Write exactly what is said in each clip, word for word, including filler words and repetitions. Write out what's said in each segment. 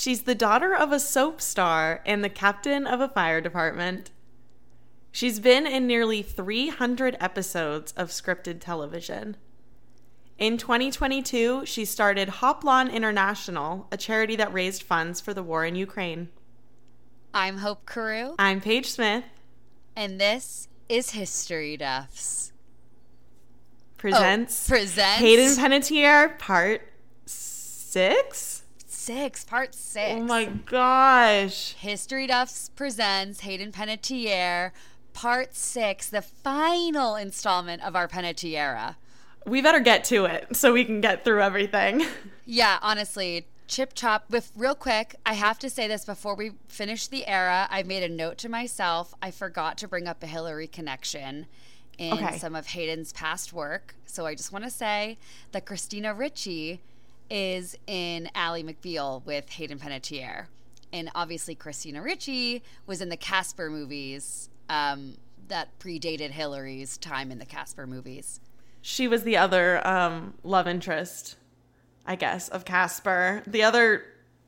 She's the daughter of a soap star and the captain of a fire department. She's been in nearly three hundred episodes of scripted television. In twenty twenty-two, she started Hoplon International, a charity that raised funds for the war in Ukraine. I'm Hope Carew. I'm Paige Smith. And this is History Duffs. Presents, oh, presents Hayden Panettiere, part six? Six, part six. Oh my gosh. History Duffs presents Hayden Panettiere, part six, the final installment of our Panettiera. We better get to it so we can get through everything. Yeah, honestly, chip chop. With, real quick, I have to say this before we finish the era. I made a note to myself. I forgot to bring up a Hillary connection in okay. some of Hayden's past work. So I just want to say that Christina Ricci is in Ally McBeal with Hayden Panettiere. And obviously Christina Ricci was in the Casper movies um, that predated Hillary's time in the Casper movies. She was the other um, love interest, I guess, of Casper. The other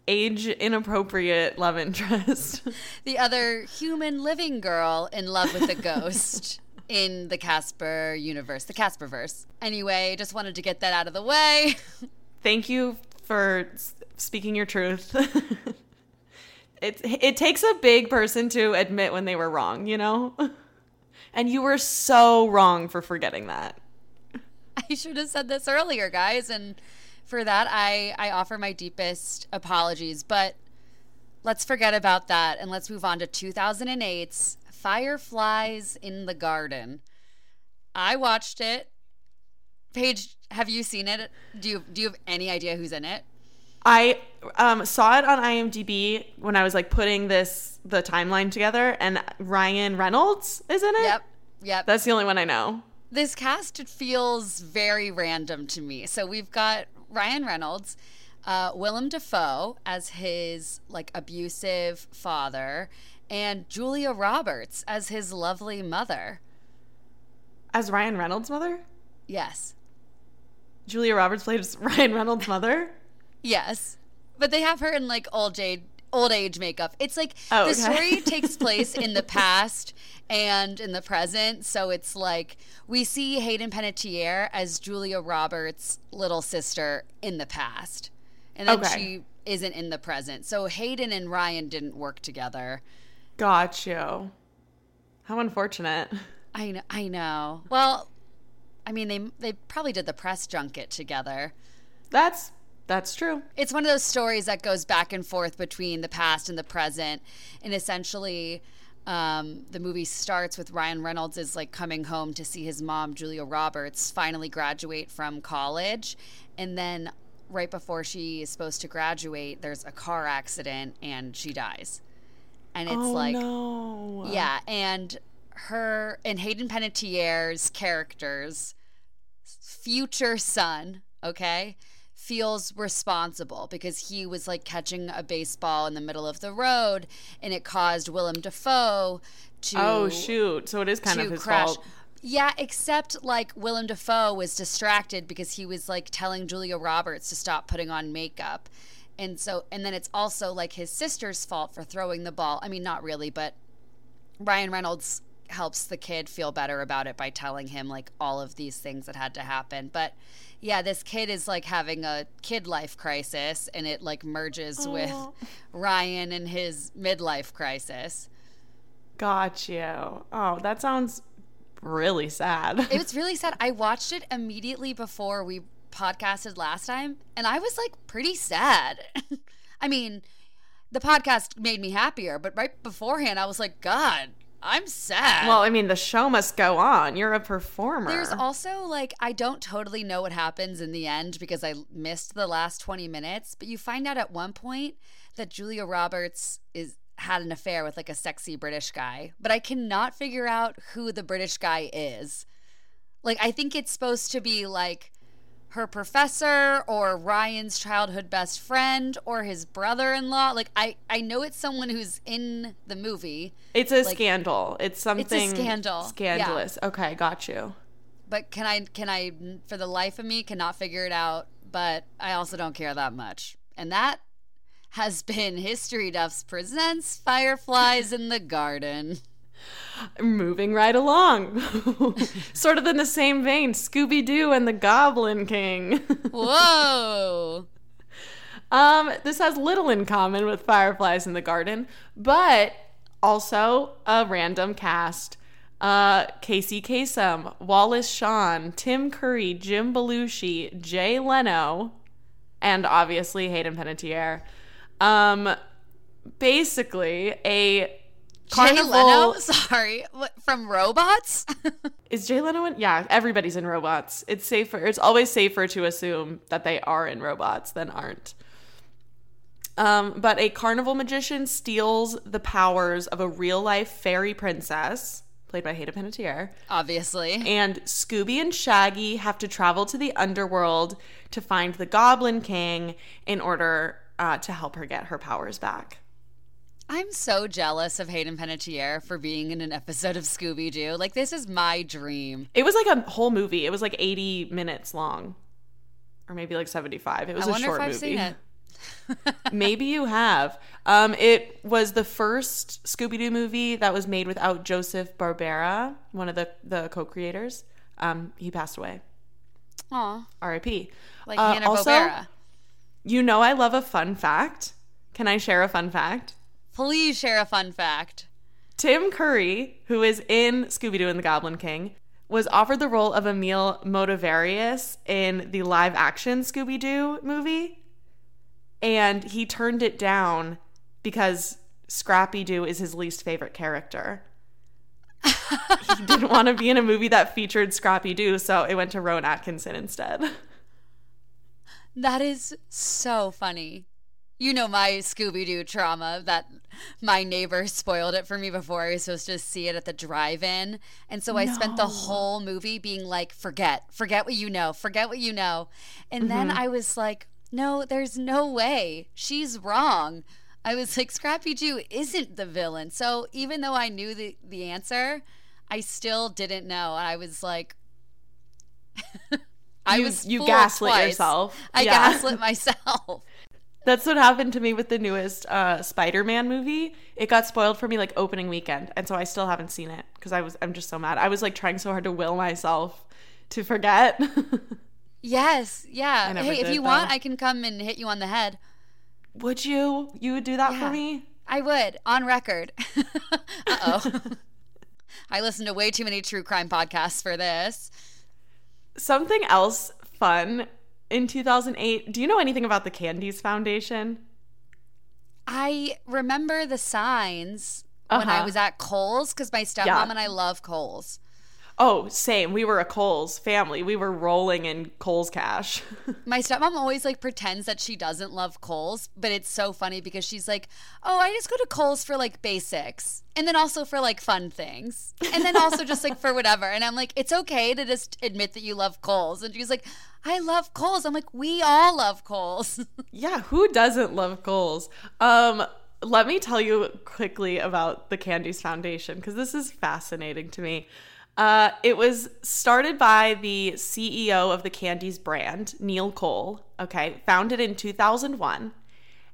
age-inappropriate love interest. The other human living girl in love with a ghost. In the Casper universe, the Casperverse. Anyway, just wanted to get that out of the way. Thank you for speaking your truth. it, it takes a big person to admit when they were wrong, you know? And you were so wrong for forgetting that. I should have said this earlier, guys. And for that, I, I offer my deepest apologies. But let's forget about that and let's move on to two thousand eight's Fireflies in the Garden. I watched it. Paige, have you seen it? Do you do you have any idea who's in it? I um, saw it on IMDb when I was like putting this the timeline together, and Ryan Reynolds is in it. Yep, yep. That's the only one I know. This cast feels very random to me. So we've got Ryan Reynolds, uh, Willem Dafoe as his like abusive father. And Julia Roberts as his lovely mother. As Ryan Reynolds' mother? Yes. Julia Roberts plays Ryan Reynolds' mother? Yes. But they have her in, like, old age, old age makeup. It's like oh, the okay. story takes place in the past and in the present. So it's like we see Hayden Panettiere as Julia Roberts' little sister in the past. And then okay. she isn't in the present. So Hayden and Ryan didn't work together. Got you. How unfortunate. I know. I know. Well, I mean, they they probably did the press junket together. That's that's true. It's one of those stories that goes back and forth between the past and the present. And essentially, um, the movie starts with Ryan Reynolds is like coming home to see his mom, Julia Roberts, finally graduate from college, and then right before she is supposed to graduate, there's a car accident and she dies. And it's oh, like, no. yeah, and her and Hayden Panettiere's character's future son, okay, feels responsible because he was like catching a baseball in the middle of the road, and it caused Willem Dafoe to oh shoot, so it is kind of his crash. fault. Yeah, except like Willem Dafoe was distracted because he was like telling Julia Roberts to stop putting on makeup. And so, and then it's also like his sister's fault for throwing the ball. I mean, not really, but Ryan Reynolds helps the kid feel better about it by telling him like all of these things that had to happen. But yeah, this kid is like having a kid life crisis, and it like merges Aww. with Ryan and his midlife crisis. Got you. Oh, that sounds really sad. It was really sad. I watched it immediately before we podcasted last time, and I was like pretty sad. I mean, the podcast made me happier, but right beforehand I was like, God, I'm sad. Well, I mean, the show must go on. You're a performer. There's also like, I don't totally know what happens in the end because I missed the last twenty minutes, but you find out at one point that Julia Roberts is had an affair with like a sexy British guy, but I cannot figure out who the British guy is. Like, I think it's supposed to be like her professor or Ryan's childhood best friend or his brother-in-law. Like, I, I know it's someone who's in the movie. It's a like, scandal. It's something it's a scandal. Scandalous. Yeah. Okay, got you. But can I, can I, for the life of me, cannot figure it out, but I also don't care that much. And that has been History Duffs Presents Fireflies in the Garden. Moving right along. Sort of in the same vein, Scooby-Doo and the Goblin King. Whoa. Um, this has little in common with Fireflies in the Garden, but also a random cast. Uh, Casey Kasem, Wallace Shawn, Tim Curry, Jim Belushi, Jay Leno, and obviously Hayden Panettiere. Um, basically a carnival. Jay Leno? Sorry. What, from Robots? Is Jay Leno in? Yeah, everybody's in Robots. It's safer. It's always safer to assume that they are in Robots than aren't. Um, but a carnival magician steals the powers of a real-life fairy princess, played by Hayden Panettiere. Obviously. And Scooby and Shaggy have to travel to the underworld to find the Goblin King in order uh, to help her get her powers back. I'm so jealous of Hayden Panettiere for being in an episode of Scooby-Doo. Like, this is my dream. It was like a whole movie. It was like eighty minutes long. Or maybe like seventy-five. It was a short movie. I wonder if I've seen it. Maybe you have. Um, it was the first Scooby-Doo movie that was made without Joseph Barbera, one of the, the co-creators. Um, he passed away. Aw. R I P. Like uh, Hannah also, Barbera. You know I love a fun fact. Can I share a fun fact? Please share a fun fact. Tim Curry, who is in Scooby-Doo and the Goblin King, was offered the role of Emil Motivarius in the live-action Scooby-Doo movie. And he turned it down because Scrappy-Doo is his least favorite character. He didn't want to be in a movie that featured Scrappy-Doo, so it went to Rowan Atkinson instead. That is so funny. You know my Scooby-Doo trauma, that my neighbor spoiled it for me before I was supposed to see it at the drive-in. And so I no. spent the whole movie being like, forget, forget what you know, forget what you know. And mm-hmm. then I was like, no, there's no way. She's wrong. I was like, Scrappy-Doo isn't the villain. So even though I knew the, the answer, I still didn't know. I was like, I you, was You gaslit twice. yourself. I yeah. gaslit myself. That's what happened to me with the newest uh, Spider-Man movie. It got spoiled for me like opening weekend, and so I still haven't seen it because I was I'm just so mad. I was like trying so hard to will myself to forget. Yes, yeah. Hey, did, if you though. want, I can come and hit you on the head. Would you? You would do that yeah, for me? I would, on record. Uh-oh. I listen to way too many true crime podcasts for this. Something else fun in two thousand eight. Do you know anything about the Candie's Foundation? I remember the signs uh-huh. when I was at Kohl's because my stepmom yeah. and I love Kohl's. Oh, same. We were a Kohl's family. We were rolling in Kohl's cash. My stepmom always like pretends that she doesn't love Kohl's, but it's so funny because she's like, oh, I just go to Kohl's for like basics and then also for like fun things and then also just like for whatever. And I'm like, it's okay to just admit that you love Kohl's. And she's like, I love Kohl's. I'm like, we all love Kohl's. Yeah, who doesn't love Kohl's? Um, let me tell you quickly about the Candie's Foundation because this is fascinating to me. Uh, it was started by the C E O of the Candie's brand, Neil Cole, okay, founded in two thousand one,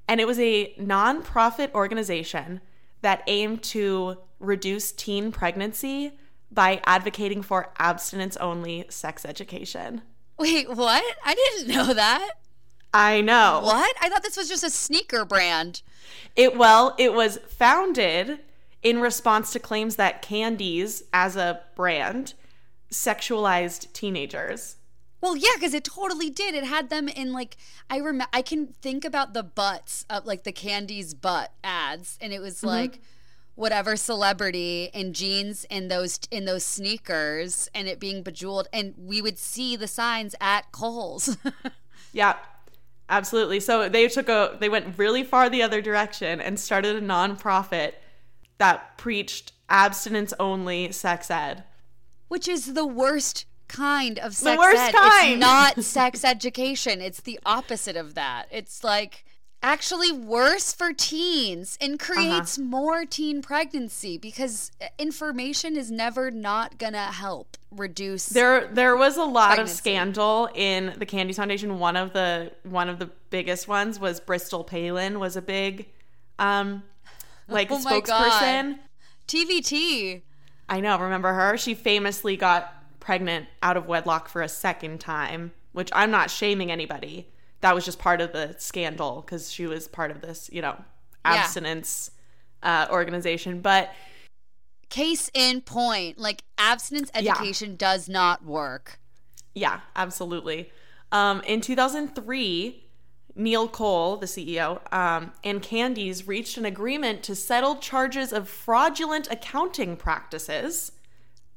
and it was a nonprofit organization that aimed to reduce teen pregnancy by advocating for abstinence-only sex education. Wait, what? I didn't know that. I know. What? I thought this was just a sneaker brand. It, well, it was founded in response to claims that Candie's, as a brand, sexualized teenagers. Well, yeah, because it totally did. It had them in, like, I remember, I can think about the butts of, like, the Candie's butt ads, and it was mm-hmm. like whatever celebrity in jeans and those in those sneakers, and it being bejeweled, and we would see the signs at Kohl's. Yeah. Absolutely. So they took a they went really far the other direction and started a nonprofit that preached abstinence-only sex ed. Which is the worst kind of sex ed. The worst ed. kind! It's not sex education. It's the opposite of that. It's like, actually worse for teens and creates uh-huh. more teen pregnancy, because information is never not gonna help reduce. There there was a lot pregnancy. of scandal in the Candie's Foundation. One of the one of the biggest ones was Bristol Palin was a big um like oh spokesperson. God. T V T. I know, remember her? She famously got pregnant out of wedlock for a second time, which I'm not shaming anybody. That was just part of the scandal because she was part of this, you know, abstinence yeah. uh, organization. But case in point, like abstinence education yeah. does not work. Yeah, absolutely. Um, in two thousand three, Neil Cole, the C E O, um, and Candie's reached an agreement to settle charges of fraudulent accounting practices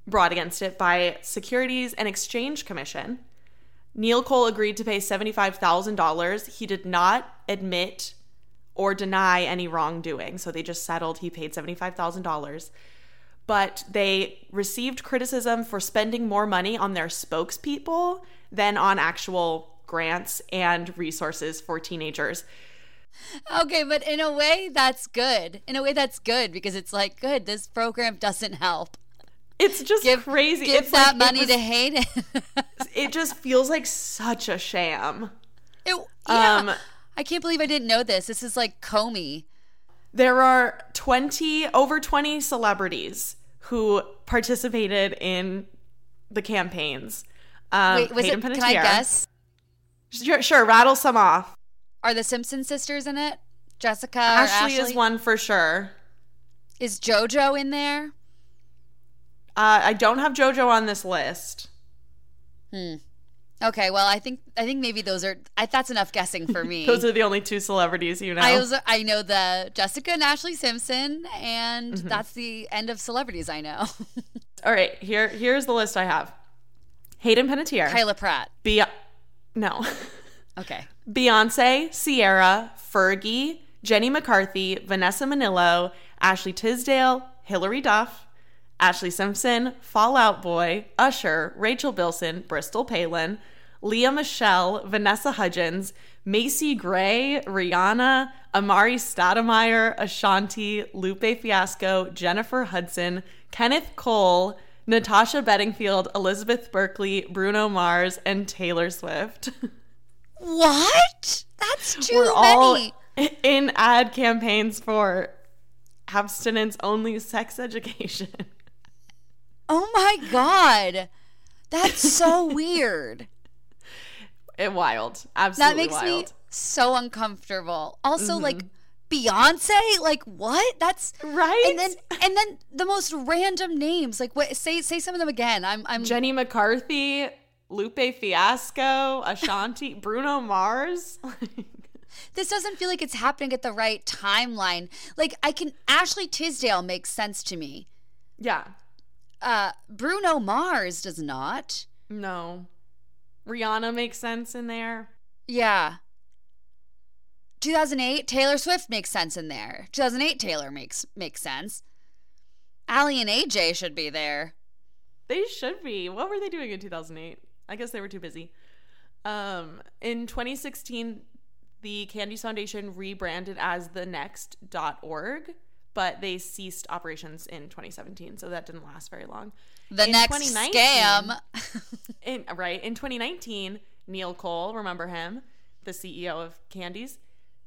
brought against it by Securities and Exchange Commission. Neil Cole agreed to pay seventy-five thousand dollars. He did not admit or deny any wrongdoing, so they just settled. He paid seventy-five thousand dollars. But they received criticism for spending more money on their spokespeople than on actual grants and resources for teenagers. Okay, but in a way, that's good. In a way, that's good, because it's like, good, this program doesn't help. It's just give, crazy. Give it's that like, money it was, to Hayden. It just feels like such a sham. It, yeah. Um, I can't believe I didn't know this. This is like Comey. There are twenty over twenty celebrities who participated in the campaigns. Um, Wait, was Hayden it? Panettiere. Can I guess? Sure, sure, rattle some off. Are the Simpson sisters in it? Jessica, Ashley, or Ashley? Is one for sure. Is JoJo in there? Uh, I don't have JoJo on this list. Hmm. Okay. Well, I think I think maybe those are. I, that's enough guessing for me. Those are the only two celebrities you know. I also, I know the Jessica and Ashley Simpson, and mm-hmm. that's the end of celebrities I know. All right. Here, here's the list I have: Hayden Panettiere, Kyla Pratt, Be- no, okay, Beyonce, Ciara, Fergie, Jenny McCarthy, Vanessa Manillo, Ashley Tisdale, Hilary Duff, Ashley Simpson, Fall Out Boy, Usher, Rachel Bilson, Bristol Palin, Leah Michele, Vanessa Hudgens, Macy Gray, Rihanna, Amari Stoudemire, Ashanti, Lupe Fiasco, Jennifer Hudson, Kenneth Cole, Natasha Bedingfield, Elizabeth Berkley, Bruno Mars, and Taylor Swift. What? That's too We're many. All in ad campaigns for abstinence-only sex education. Oh my God. That's so weird. It wild. Absolutely wild. That makes wild. me so uncomfortable. Also, mm-hmm. like, Beyonce? Like, what? That's... Right? And then and then the most random names. Like, what? Say say some of them again. I'm... I'm... Jenny McCarthy, Lupe Fiasco, Ashanti, Bruno Mars. This doesn't feel like it's happening at the right timeline. Like, I can... Ashley Tisdale makes sense to me. Yeah. Uh, Bruno Mars does not. No. Rihanna makes sense in there. Yeah. two thousand eight, Taylor Swift makes sense in there. two thousand eight, Taylor makes makes sense. Ally and A J should be there. They should be. What were they doing in two thousand eight? I guess they were too busy. Um, in twenty sixteen, the Candie's Foundation rebranded as the next dot org. But they ceased operations in twenty seventeen, so that didn't last very long. The in next scam. in, right. In twenty nineteen, Neil Cole, remember him, the C E O of Candie's,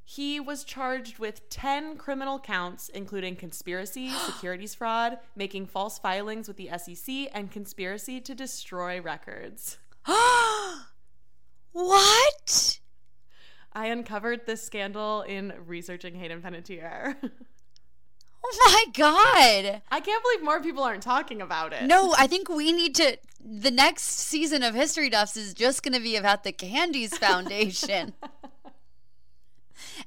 he was charged with ten criminal counts, including conspiracy, securities fraud, making false filings with the S E C, and conspiracy to destroy records. What? I uncovered this scandal in researching Hayden Panettiere. Oh my God. I can't believe more people aren't talking about it. No, I think we need to. The next season of History Duffs is just going to be about the Candie's Foundation.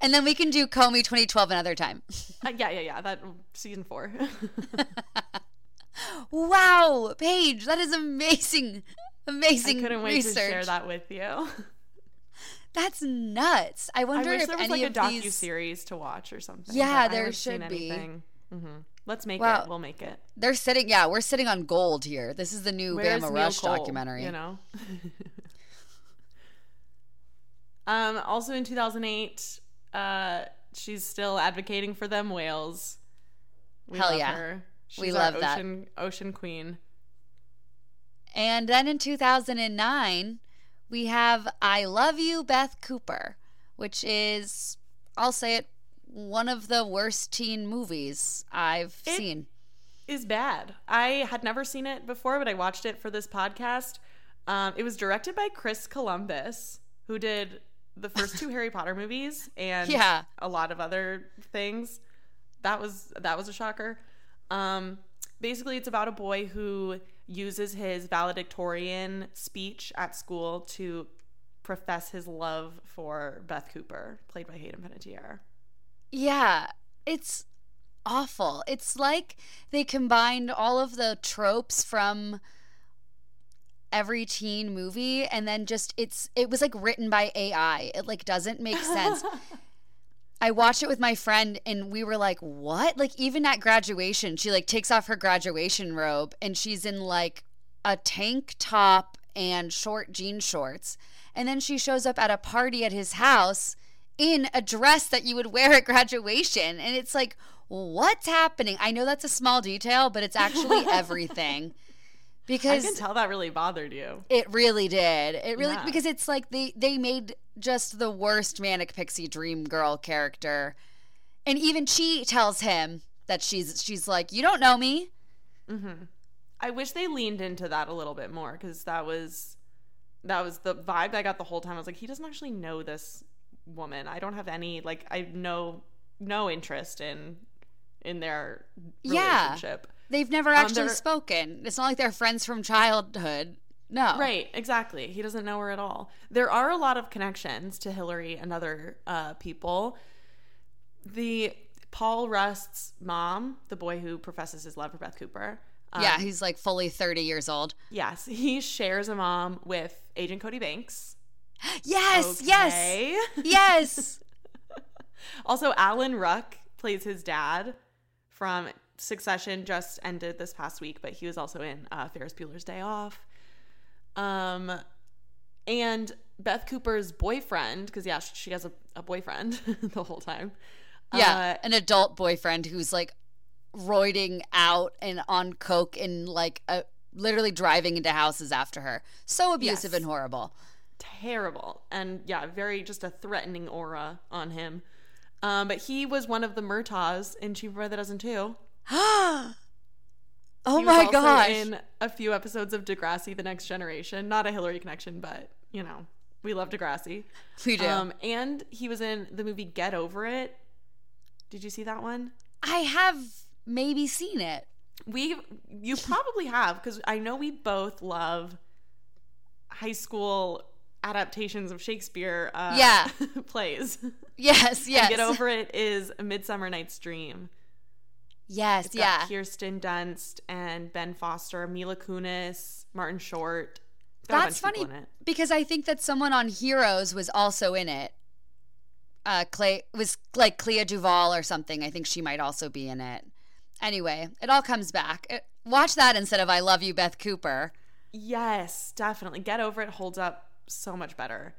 And then we can do Comey twenty twelve another time. Uh, yeah, yeah, yeah. That season four. Wow, Paige, that is amazing. Amazing research. I couldn't wait research. to share that with you. That's nuts. I wonder I wish if there was any like a docu series these... to watch or something. Yeah, there should be. Mm-hmm. Let's make well, it. We'll make it. They're sitting. Yeah, we're sitting on gold here. This is the new Where's Bama Neil Rush Cole, documentary. You know. um. Also in two thousand eight, Uh, she's still advocating for them whales. We Hell love yeah. her. She's we love ocean, that. Ocean queen. And then in two thousand nine, we have I Love You, Beth Cooper, which is, I'll say it, one of the worst teen movies I've it seen. Is bad. I had never seen it before, but I watched it for this podcast. Um, it was directed by Chris Columbus, who did the first two Harry Potter movies and yeah. a lot of other things. That was that was a shocker. Um, basically, it's about a boy who uses his valedictorian speech at school to profess his love for Beth Cooper, played by Hayden Panettiere. Yeah, it's awful. It's like they combined all of the tropes from every teen movie, and then just it's it was like written by A I. It like doesn't make sense. I watched it with my friend and we were like, what? Like even at graduation, she like takes off her graduation robe and she's in like a tank top and short jean shorts. And then she shows up at a party at his house in a dress that you would wear at graduation. And it's like, what's happening? I know that's a small detail, but it's actually everything. Because I can tell that really bothered you. It really did. It really yeah. because it's like they, they made just the worst Manic Pixie Dream Girl character. And even she tells him that she's she's like, you don't know me. Mm-hmm. I wish they leaned into that a little bit more, because that was that was the vibe I got the whole time. I was like, he doesn't actually know this woman. I don't have any like I have no no interest in in their relationship. Yeah. They've never actually um, spoken. It's not like they're friends from childhood. No. Right, exactly. He doesn't know her at all. There are a lot of connections to Hillary and other uh, people. The Paul Rust's mom, the boy who professes his love for Beth Cooper. Um, yeah, he's like fully thirty years old. Yes, he shares a mom with Agent Cody Banks. Yes, okay. yes, yes. Also, Alan Ruck plays his dad from Succession. Just ended this past week, but he was also in uh, Ferris Bueller's Day Off. Um, and Beth Cooper's boyfriend, because yeah, she has a, a boyfriend the whole time. Yeah, uh, an adult boyfriend who's like roiding out and on coke and like uh, literally driving into houses after her. So abusive yes. and horrible, terrible, and yeah, very just a threatening aura on him. Um, but he was one of the Murtaughs in Cheaper by the Dozen too. oh he my was also gosh in a few episodes of Degrassi: The Next Generation. Not a Hillary connection, but you know, we love Degrassi. We do. Um, and he was in the movie Get Over It. Did you see that one? I have maybe seen it. We you probably have, because I know we both love high school adaptations of Shakespeare uh, yeah. plays. Yes, yes. And Get Over It is A Midsummer Night's Dream. Yes, it's yeah. Got Kirsten Dunst and Ben Foster, Mila Kunis, Martin Short. It's got That's a bunch funny of people in it. Because I think that someone on Heroes was also in it. Uh, Clay was like Clea Duvall or something. I think she might also be in it. Anyway, it all comes back. It, watch that instead of I Love You, Beth Cooper. Yes, definitely. Get Over It holds up so much better.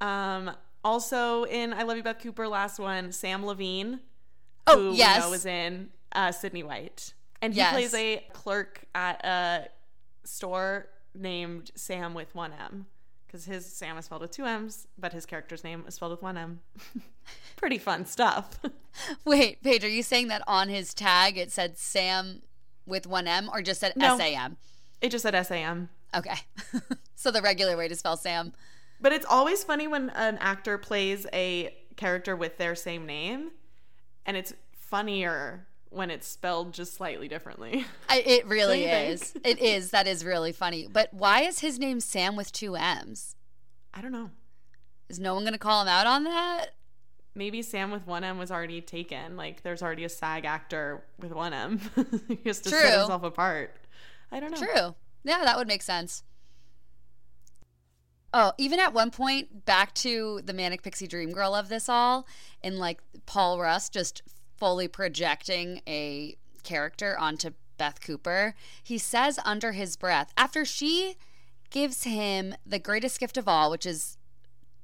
Um, also in I Love You, Beth Cooper, last one, Sam Levine, oh, who yes. we know was in uh, Sydney White. And he yes. plays a clerk at a store named Sam with one M, because his Sam is spelled with two M's, but his character's name is spelled with one M. Pretty fun stuff. Wait, Paige, are you saying that on his tag it said Sam with one M or just said no, S A M? It just said S A M. Okay. So the regular way to spell Sam. But it's always funny when an actor plays a character with their same name, and it's funnier when it's spelled just slightly differently. I, it really is. Think? It is. That is really funny. But why is his name Sam with two M's? I don't know. Is no one going to call him out on that? Maybe Sam with one M was already taken. Like, there's already a SAG actor with one M. He has to True. set himself apart. I don't know. True. Yeah, that would make sense. Oh, even at one point, back to the Manic Pixie Dream Girl of this all, and like Paul Rust just fully projecting a character onto Beth Cooper, he says under his breath, after she gives him the greatest gift of all, which is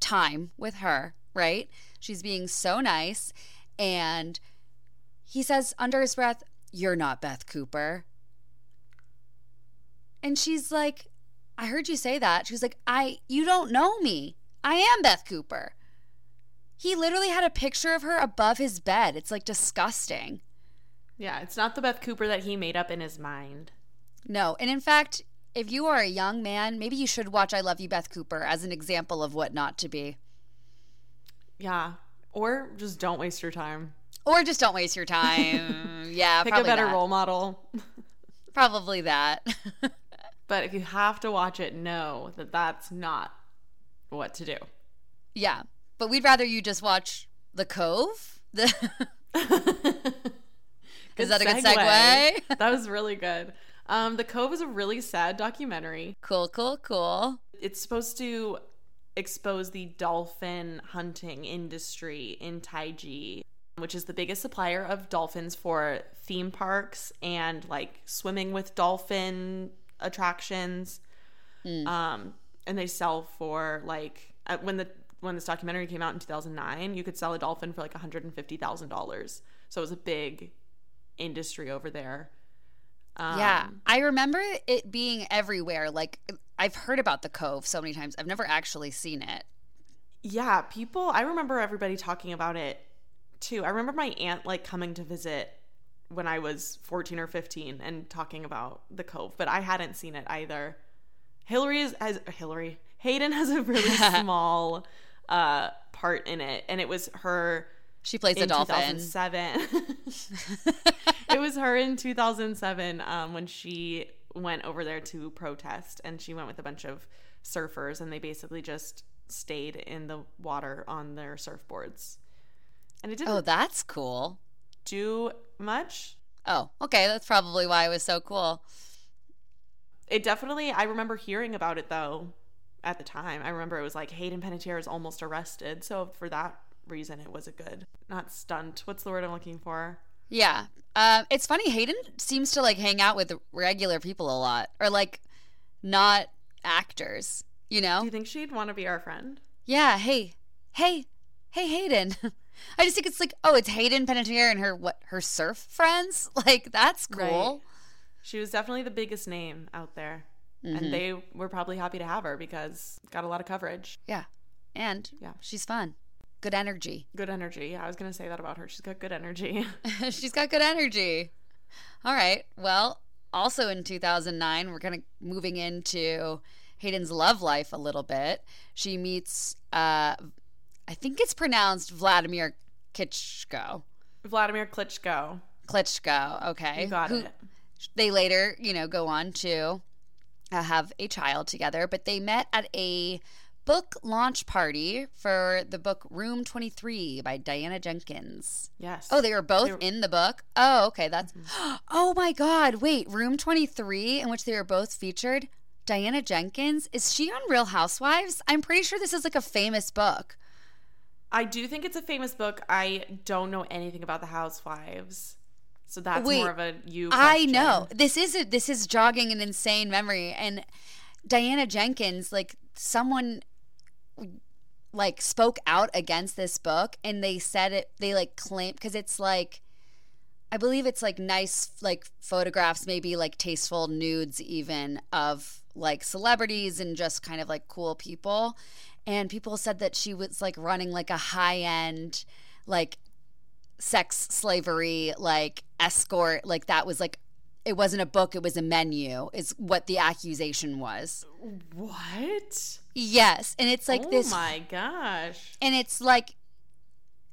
time with her, right? She's being so nice. And he says under his breath, "You're not Beth Cooper." And she's like, "I heard you say that." She's like, I, you don't know me. I am Beth Cooper. He literally had a picture of her above his bed. It's like disgusting. Yeah, it's not the Beth Cooper that he made up in his mind. No, and in fact, if you are a young man, maybe you should watch I Love You, Beth Cooper as an example of what not to be. Yeah, or just don't waste your time. Or just don't waste your time. Yeah, pick probably a better that. Role model. Probably that. But if you have to watch it, know that that's not what to do. Yeah, but we'd rather you just watch The Cove. The Is that a good segue? That was really good. Um, The Cove is a really sad documentary. Cool, cool, cool. It's supposed to expose the dolphin hunting industry in Taiji, which is the biggest supplier of dolphins for theme parks and like swimming with dolphin attractions. Mm. Um, and they sell for like uh, when the when this documentary came out in two thousand nine, you could sell a dolphin for like one hundred fifty thousand dollars. So it was a big industry over there. Um, yeah, I remember it being everywhere. Like I've heard about The Cove so many times. I've never actually seen it. Yeah, people. I remember everybody talking about it too. I remember my aunt like coming to visit when I was fourteen or fifteen and talking about The Cove, but I hadn't seen it either. Hillary is, has Hillary Hayden has a really small uh, part in it, and it was her. She plays a dolphin. two thousand seven It was her in two thousand seven um, when she went over there to protest, and she went with a bunch of surfers, and they basically just stayed in the water on their surfboards. And it didn't. Oh, that's cool. Do much. Oh, okay. That's probably why it was so cool. It definitely, I remember hearing about it though at the time. I remember it was like Hayden Panettiere is almost arrested. So for that reason, it was a good, not stunt. What's the word I'm looking for? Yeah. Um, it's funny. Hayden seems to like hang out with regular people a lot, or like not actors, you know? Do you think she'd want to be our friend? Yeah. Hey, hey, hey, Hayden. I just think it's like, oh, it's Hayden Panettiere and her what her surf friends. Like, that's cool. Right. She was definitely the biggest name out there. Mm-hmm. And they were probably happy to have her because got a lot of coverage. Yeah. And yeah, she's fun. Good energy. Good energy. Yeah, I was going to say that about her. She's got good energy. She's got good energy. All right. Well, also in two thousand nine, we're kind of moving into Hayden's love life a little bit. She meets... uh I think it's pronounced Vladimir Klitschko. Vladimir Klitschko. Klitschko, okay. You got Who, it. They later, you know, go on to uh, have a child together, but they met at a book launch party for the book Room twenty-three by Diana Jenkins. Yes. Oh, they were both they were- in the book? Oh, okay. That's. Mm-hmm. Oh, my God. Wait, Room twenty-three, in which they were both featured? Diana Jenkins? Is she on Real Housewives? I'm pretty sure this is like a famous book. I do think it's a famous book. I don't know anything about the Housewives, so that's Wait, more of a you question. I know this is a, this is jogging an insane memory. And Diana Jenkins, like someone, like spoke out against this book, and they said it. They like claimed because it's like, I believe it's like nice like photographs, maybe like tasteful nudes, even of like celebrities and just kind of like cool people. And people said that she was, like, running, like, a high-end, like, sex slavery, like, escort. Like, that was, like, it wasn't a book. It was a menu is what the accusation was. What? Yes. And it's, like, oh this. Oh, my gosh. And it's, like,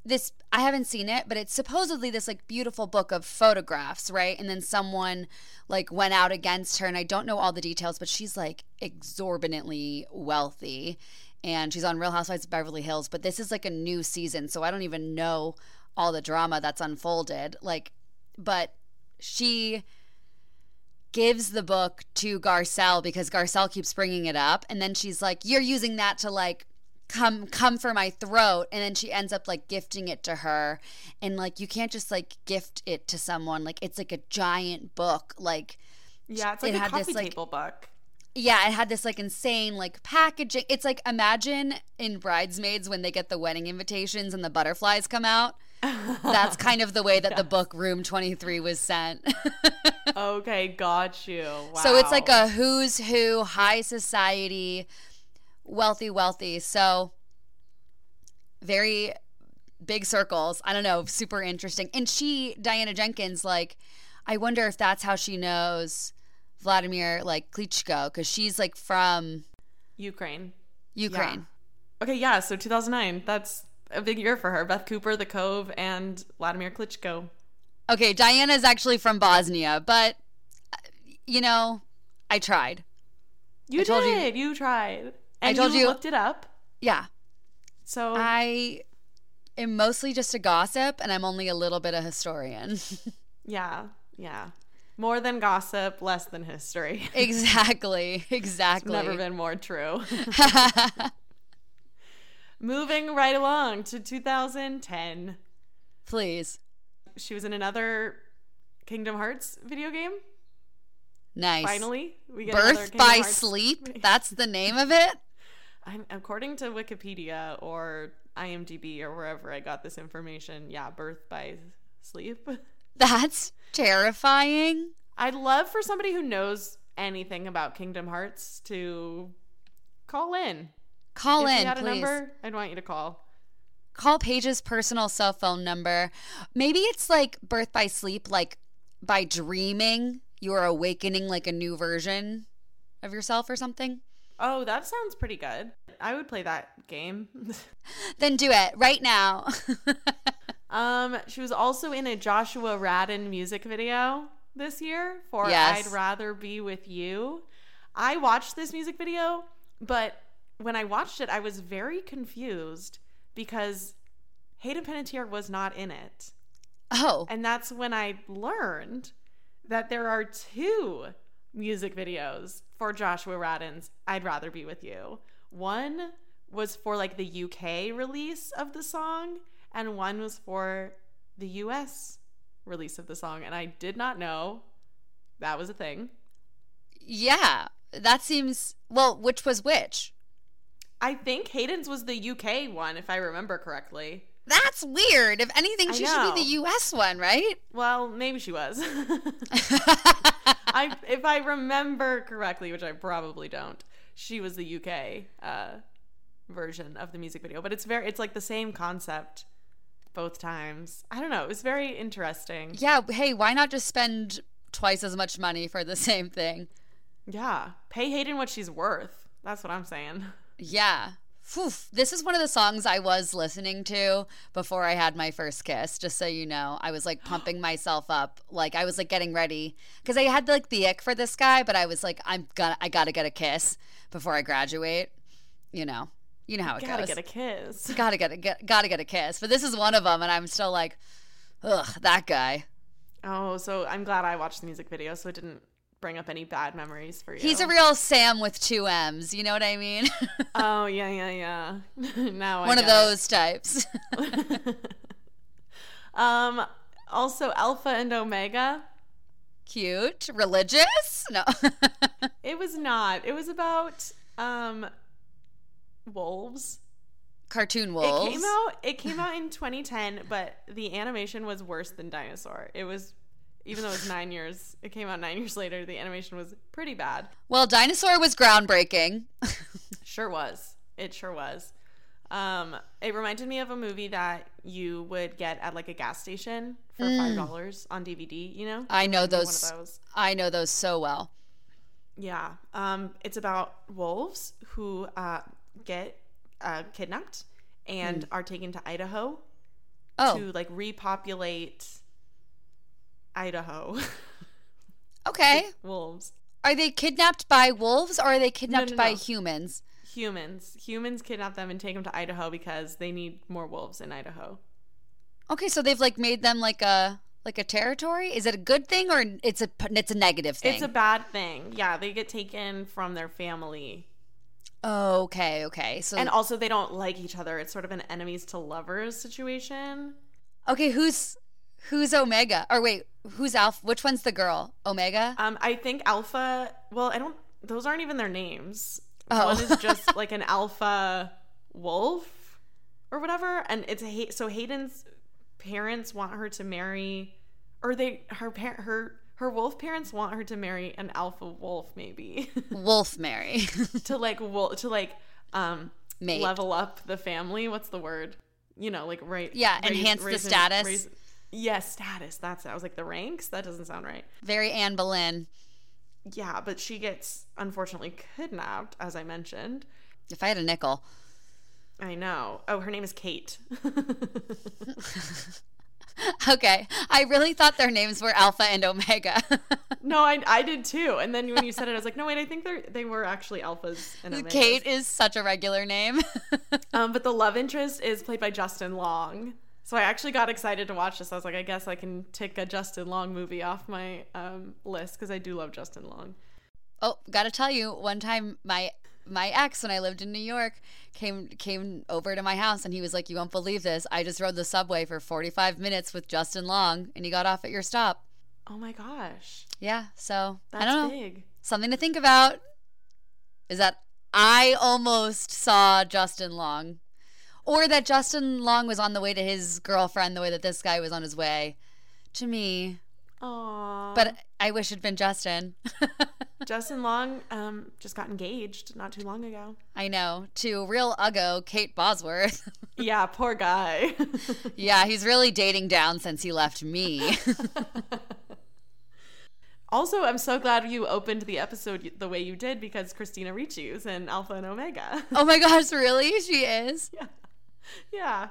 this. I haven't seen it, but it's supposedly this, like, beautiful book of photographs, right? And then someone, like, went out against her. And I don't know all the details, but she's, like, exorbitantly wealthy. And she's on Real Housewives of Beverly Hills, but this is like a new season, so I don't even know all the drama that's unfolded. Like, but she gives the book to Garcelle because Garcelle keeps bringing it up, and then she's like, "You're using that to like come come for my throat," and then she ends up like gifting it to her, and like you can't just like gift it to someone. Like it's like a giant book, like yeah, it's like it a coffee this, table like, book. Yeah, it had this like insane like packaging. It's like, imagine in Bridesmaids when they get the wedding invitations and the butterflies come out. That's kind of the way that yes. the book Room twenty-three was sent. Okay, got you. Wow. So it's like a who's who, high society, wealthy, wealthy. So very big circles. I don't know, super interesting. And she, Diana Jenkins, like, I wonder if that's how she knows Vladimir like Klitschko, because she's like from Ukraine. Ukraine. Yeah. Okay, yeah. So two thousand nine. That's a big year for her. Beth Cooper, The Cove, and Vladimir Klitschko. Okay, Diana's actually from Bosnia, but you know, I tried. You I did. Told you, you tried. And I told you, you looked it up. Yeah. So I am mostly just a gossip, and I'm only a little bit a historian. Yeah. Yeah. More than gossip, less than history. Exactly. Exactly. It's never been more true. Moving right along to two thousand ten. Please. She was in another Kingdom Hearts video game. Nice. Finally, we get Birth by Hearts. Sleep. That's the name of it. I'm, according to Wikipedia or I M D B or wherever I got this information, yeah, Birth by Sleep. That's terrifying. I'd love for somebody who knows anything about Kingdom Hearts to call in. Call if in, you had a please. Number, I'd want you to call. Call Paige's personal cell phone number. Maybe it's like Birth by Sleep, like by dreaming, you're awakening like a new version of yourself or something. Oh, that sounds pretty good. I would play that game. Then do it right now. Um, she was also in a Joshua Radin music video this year for yes. I'd Rather Be With You. I watched this music video, but when I watched it, I was very confused because Hayden Panettiere was not in it. Oh. And that's when I learned that there are two music videos for Joshua Radin's I'd Rather Be With You. One was for like the U K release of the song, and one was for the U S release of the song. And I did not know that was a thing. Yeah. That seems... Well, which was which? I think Hayden's was the U K one, if I remember correctly. That's weird. If anything, she should be the U S one, right? Well, maybe she was. I, if I remember correctly, which I probably don't, she was the U K uh, version of the music video. But it's very, it's like the same concept both times. I don't know. It was very interesting. Yeah. Hey, why not just spend twice as much money for the same thing? Yeah. Pay Hayden what she's worth. That's what I'm saying. Yeah. Whew. This is one of the songs I was listening to before I had my first kiss, just so you know. I was like pumping myself up. Like I was like getting ready because I had like the ick for this guy, but I was like, I'm gonna, I gotta get a kiss before I graduate. You know. You know how it gotta goes. Gotta get a kiss. Gotta get a get, gotta get a kiss. But this is one of them, and I'm still like, ugh, that guy. Oh, so I'm glad I watched the music video, so it didn't bring up any bad memories for you. He's a real Sam with two M's. You know what I mean? Oh yeah, yeah, yeah. Now I one of those it. Types. um. Also, Alpha and Omega. Cute, religious? No. It was not. It was about um. wolves. Cartoon wolves. It came out it came out in twenty ten, but the animation was worse than Dinosaur. It was, even though it was nine years, it came out nine years later, the animation was pretty bad. Well, Dinosaur was groundbreaking. Sure was. It sure was. Um, it reminded me of a movie that you would get at like a gas station for five dollars mm. on D V D, you know? I know those, one of those. I know those so well. Yeah. Um, it's about wolves who uh get uh, kidnapped and mm. are taken to Idaho oh. to like repopulate Idaho. Okay. Wolves. Are they kidnapped by wolves or are they kidnapped no, no, by no. humans? Humans. Humans kidnap them and take them to Idaho because they need more wolves in Idaho. Okay, so they've like made them like a like a territory. Is it a good thing or it's a it's a negative thing? It's a bad thing. Yeah, they get taken from their family. Okay, okay. So, and also they don't like each other. It's sort of an enemies to lovers situation. Okay, who's who's Omega? Or wait, who's Alpha? Which one's the girl? Omega? Um, I think Alpha, well, I don't those aren't even their names. Oh. One is just like an alpha wolf or whatever, and it's a, so Hayden's parents want her to marry, or they her her her wolf parents want her to marry an alpha wolf, maybe wolf marry to like wolf to like um Mate. level up the family. What's the word? You know, like right. Yeah, raise, enhance raise, the status. Raise, yeah, status. That's it. I was like, the ranks? That doesn't sound right. Very Anne Boleyn. Yeah, but she gets, unfortunately, kidnapped, as I mentioned. If I had a nickel. I know. Oh, her name is Kate. Okay. I really thought their names were Alpha and Omega. No, I I did too. And then when you said it, I was like, no, wait, I think they they were actually Alphas and Omegas. Kate is such a regular name. um, but the love interest is played by Justin Long. So I actually got excited to watch this. I was like, I guess I can tick a Justin Long movie off my um, list because I do love Justin Long. Oh, gotta tell you, one time my my ex, when I lived in New York, came came over to my house and he was like, you won't believe this. I just rode the subway for forty-five minutes with Justin Long and he got off at your stop. Oh my gosh. Yeah, so that's, I don't know, big. Something to think about is that I almost saw Justin Long, or that Justin Long was on the way to his girlfriend the way that this guy was on his way to me. Aww. But I wish it'd been Justin. Justin Long um, just got engaged not too long ago. I know. To real uggo Kate Bosworth. Yeah, poor guy. Yeah, he's really dating down since he left me. Also, I'm so glad you opened the episode the way you did, because Christina Ricci is in Alpha and Omega. Oh my gosh, really? She is? Yeah. Yeah.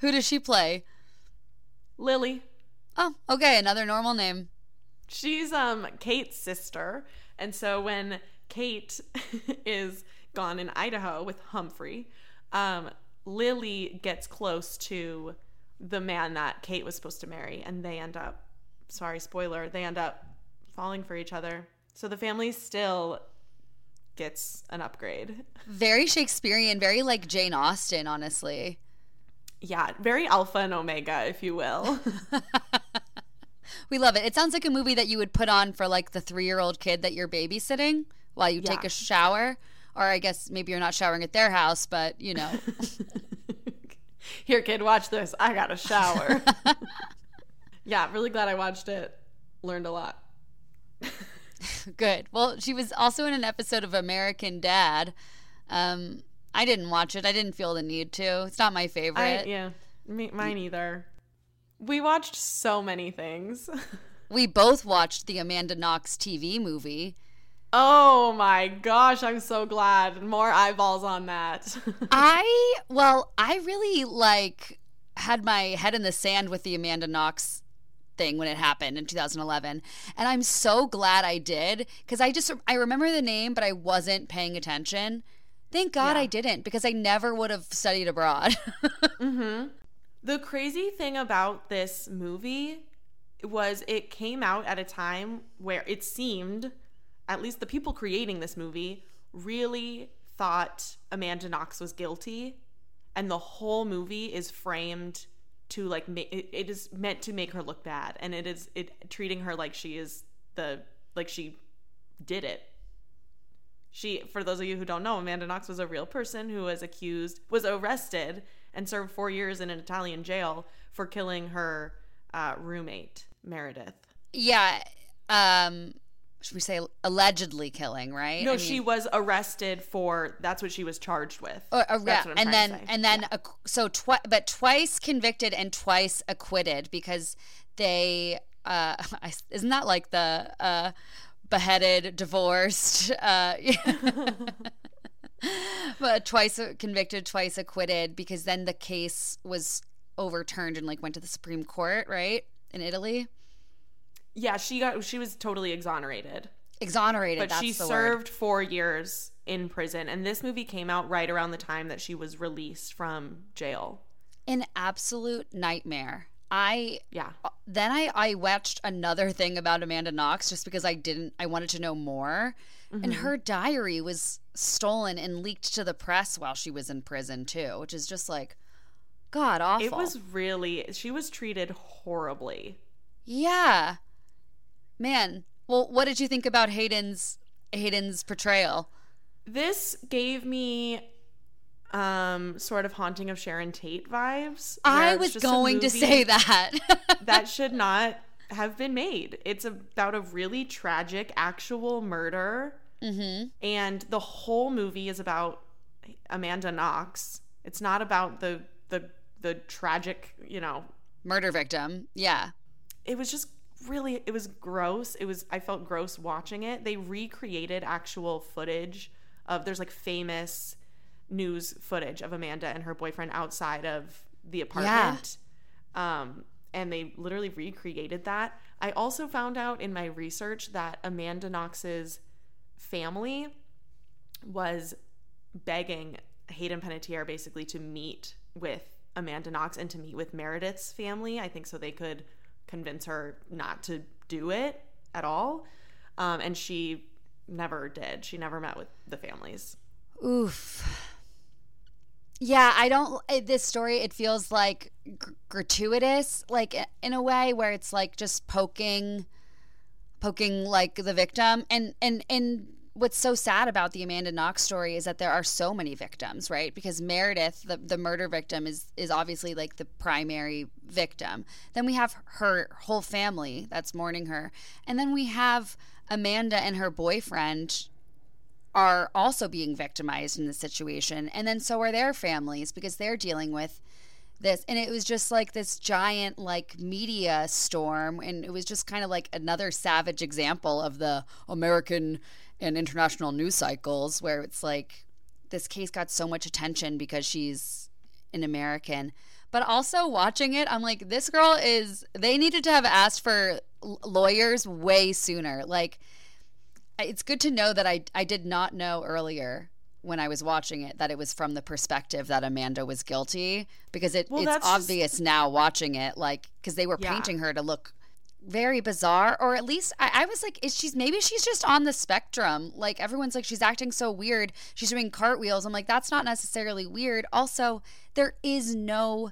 Who does she play? Lily. Oh, okay. Another normal name. She's um Kate's sister. And so when Kate is gone in Idaho with Humphrey, um, Lily gets close to the man that Kate was supposed to marry. And they end up, sorry, spoiler, they end up falling for each other. So the family still gets an upgrade. Very Shakespearean, very like Jane Austen, honestly. Yeah, very Alpha and Omega, if you will. We love it. It sounds like a movie that you would put on for like the three-year-old kid that you're babysitting while you yeah. take a shower. Or I guess maybe you're not showering at their house, but you know. Here, kid, watch this. I got a shower. Yeah, really glad I watched it. Learned a lot. Good. Well, she was also in an episode of American Dad. Um, I didn't watch it. I didn't feel the need to. It's not my favorite. I, yeah, me, mine either. We watched so many things. We both watched the Amanda Knox T V movie. Oh my gosh, I'm so glad. More eyeballs on that. I, well, I really like had my head in the sand with the Amanda Knox thing when it happened in two thousand eleven, and I'm so glad I did, because I just I remember the name, but I wasn't paying attention. Thank God yeah. I didn't, because I never would have studied abroad. Mm-hmm. The crazy thing about this movie was it came out at a time where it seemed, at least the people creating this movie, really thought Amanda Knox was guilty, and the whole movie is framed to like ma- it, it is meant to make her look bad, and it is it treating her like she is the like she did it. She, for those of you who don't know, Amanda Knox was a real person who was accused, was arrested, and served four years in an Italian jail for killing her uh, roommate Meredith. Yeah, um, should we say allegedly killing? Right? No, I mean, she was arrested for. That's what she was charged with. Or, or, yeah, and then, and then and yeah. then so twi- but twice convicted and twice acquitted, because they uh, isn't that like the uh, beheaded, divorced. Uh, But twice convicted, twice acquitted, because then the case was overturned and like went to the Supreme Court, right? In Italy. Yeah, she got she was totally exonerated. Exonerated, but that's the word. But she served four years in prison, and this movie came out right around the time that she was released from jail. An absolute nightmare. I yeah. Then I I watched another thing about Amanda Knox just because I didn't I wanted to know more. Mm-hmm. And her diary was stolen and leaked to the press while she was in prison too, which is just like God awful. It was really, she was treated horribly. Yeah. Man. Well, what did you think about Hayden's Hayden's portrayal. This gave me um, sort of Haunting of Sharon Tate vibes. I was going to say that. That should not have been made. It's about a really tragic actual murder. Mm-hmm. And the whole movie is about Amanda Knox. It's not about the the the tragic, you know, murder victim. Yeah. It was just really, it was gross. It was, I felt gross watching it. They recreated actual footage of, there's like famous news footage of Amanda and her boyfriend outside of the apartment. Yeah. Um, and they literally recreated that. I also found out in my research that Amanda Knox's family was begging Hayden Panettiere basically to meet with Amanda Knox and to meet with Meredith's family, I think, so they could convince her not to do it at all. Um, and she never did. She never met with the families. Oof. Yeah, I don't – this story, it feels like gr- gratuitous, like in a way where it's like just poking – poking like the victim. And, and, and what's so sad about the Amanda Knox story is that there are so many victims, right? Because Meredith, the, the murder victim, is, is obviously like the primary victim. Then we have her whole family that's mourning her. And then we have Amanda and her boyfriend are also being victimized in this situation. And then so are their families because they're dealing with this. And it was just like this giant like media storm, and it was just kind of like another savage example of the American and international news cycles where it's like this case got so much attention because she's an American. But also watching it, I'm like, this girl is, they needed to have asked for lawyers way sooner. Like, it's good to know that I I did not know earlier when I was watching it that it was from the perspective that Amanda was guilty, because it, well, it's obvious just... now watching it, like, because they were yeah. painting her to look very bizarre, or at least I, I was like, is she's maybe she's just on the spectrum. Like, everyone's like, she's acting so weird, she's doing cartwheels. I'm like, that's not necessarily weird. Also, there is no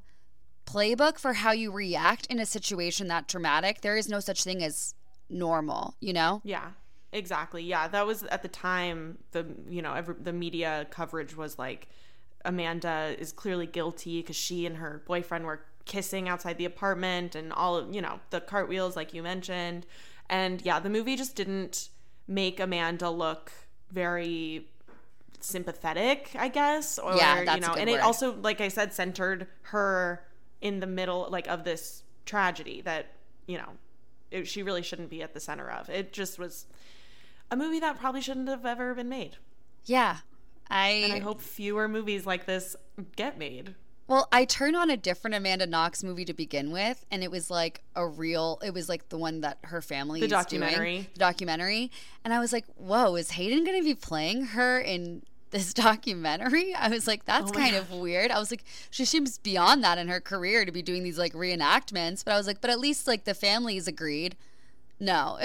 playbook for how you react in a situation that dramatic. There is no such thing as normal, you know? Yeah. Exactly. Yeah, that was at the time, the you know every, the media coverage was like, Amanda is clearly guilty because she and her boyfriend were kissing outside the apartment and all of, you know, the cartwheels like you mentioned. And yeah, the movie just didn't make Amanda look very sympathetic, I guess, or yeah, that's you know, a good and word. It also, like I said, centered her in the middle like of this tragedy that, you know, it, she really shouldn't be at the center of. It just was a movie that probably shouldn't have ever been made. Yeah. I And I hope fewer movies like this get made. Well, I turned on a different Amanda Knox movie to begin with, and it was like a real – it was like the one that her family is doing. The documentary. The documentary. And I was like, whoa, is Hayden going to be playing her in this documentary? I was like, that's oh kind God. of weird. I was like, she seems beyond that in her career to be doing these like reenactments. But I was like, but at least like the family's agreed. No.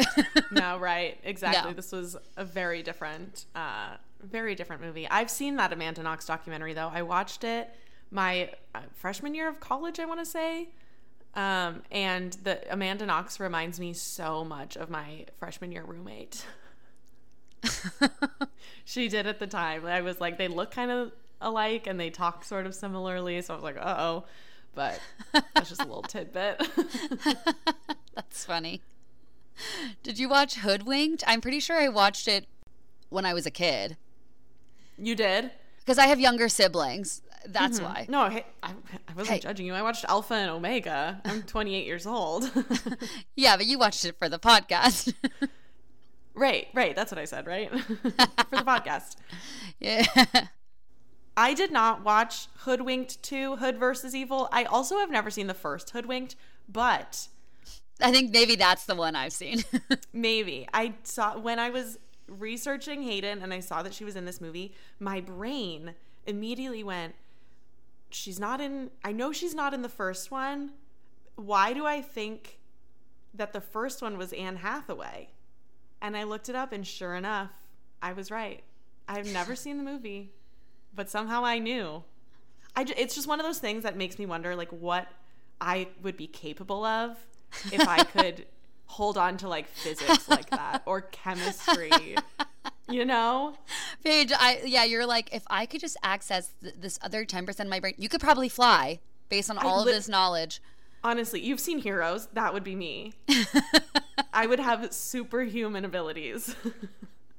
No, right. Exactly. No. This was a very different, uh, very different movie. I've seen that Amanda Knox documentary, though. I watched it my uh, freshman year of college, I want to say. Um, and the Amanda Knox reminds me so much of my freshman year roommate. She did at the time. I was like, they look kind of alike and they talk sort of similarly. So I was like, uh-oh. But that's just a little tidbit. That's funny. Did you watch Hoodwinked? I'm pretty sure I watched it when I was a kid. You did? Because I have younger siblings. That's mm-hmm. why. No, hey, I, I wasn't hey. judging you. I watched Alpha and Omega. I'm twenty-eight years old. Yeah, but you watched it for the podcast. Right, right. That's what I said, right? For the podcast. Yeah. I did not watch Hoodwinked two, Hood versus Evil. I also have never seen the first Hoodwinked, but... I think maybe that's the one I've seen. Maybe. I saw when I was researching Hayden and I saw that she was in this movie, my brain immediately went, she's not in, I know she's not in the first one. Why do I think that the first one was Anne Hathaway? And I looked it up, and sure enough, I was right. I've never seen the movie, but somehow I knew. I, it's just one of those things that makes me wonder, like, what I would be capable of if I could hold on to like physics like that, or chemistry, You know? Paige, I, yeah, you're like, if I could just access th- this other ten percent of my brain, you could probably fly based on all li- of this knowledge. Honestly, you've seen Heroes. That would be me. I would have superhuman abilities.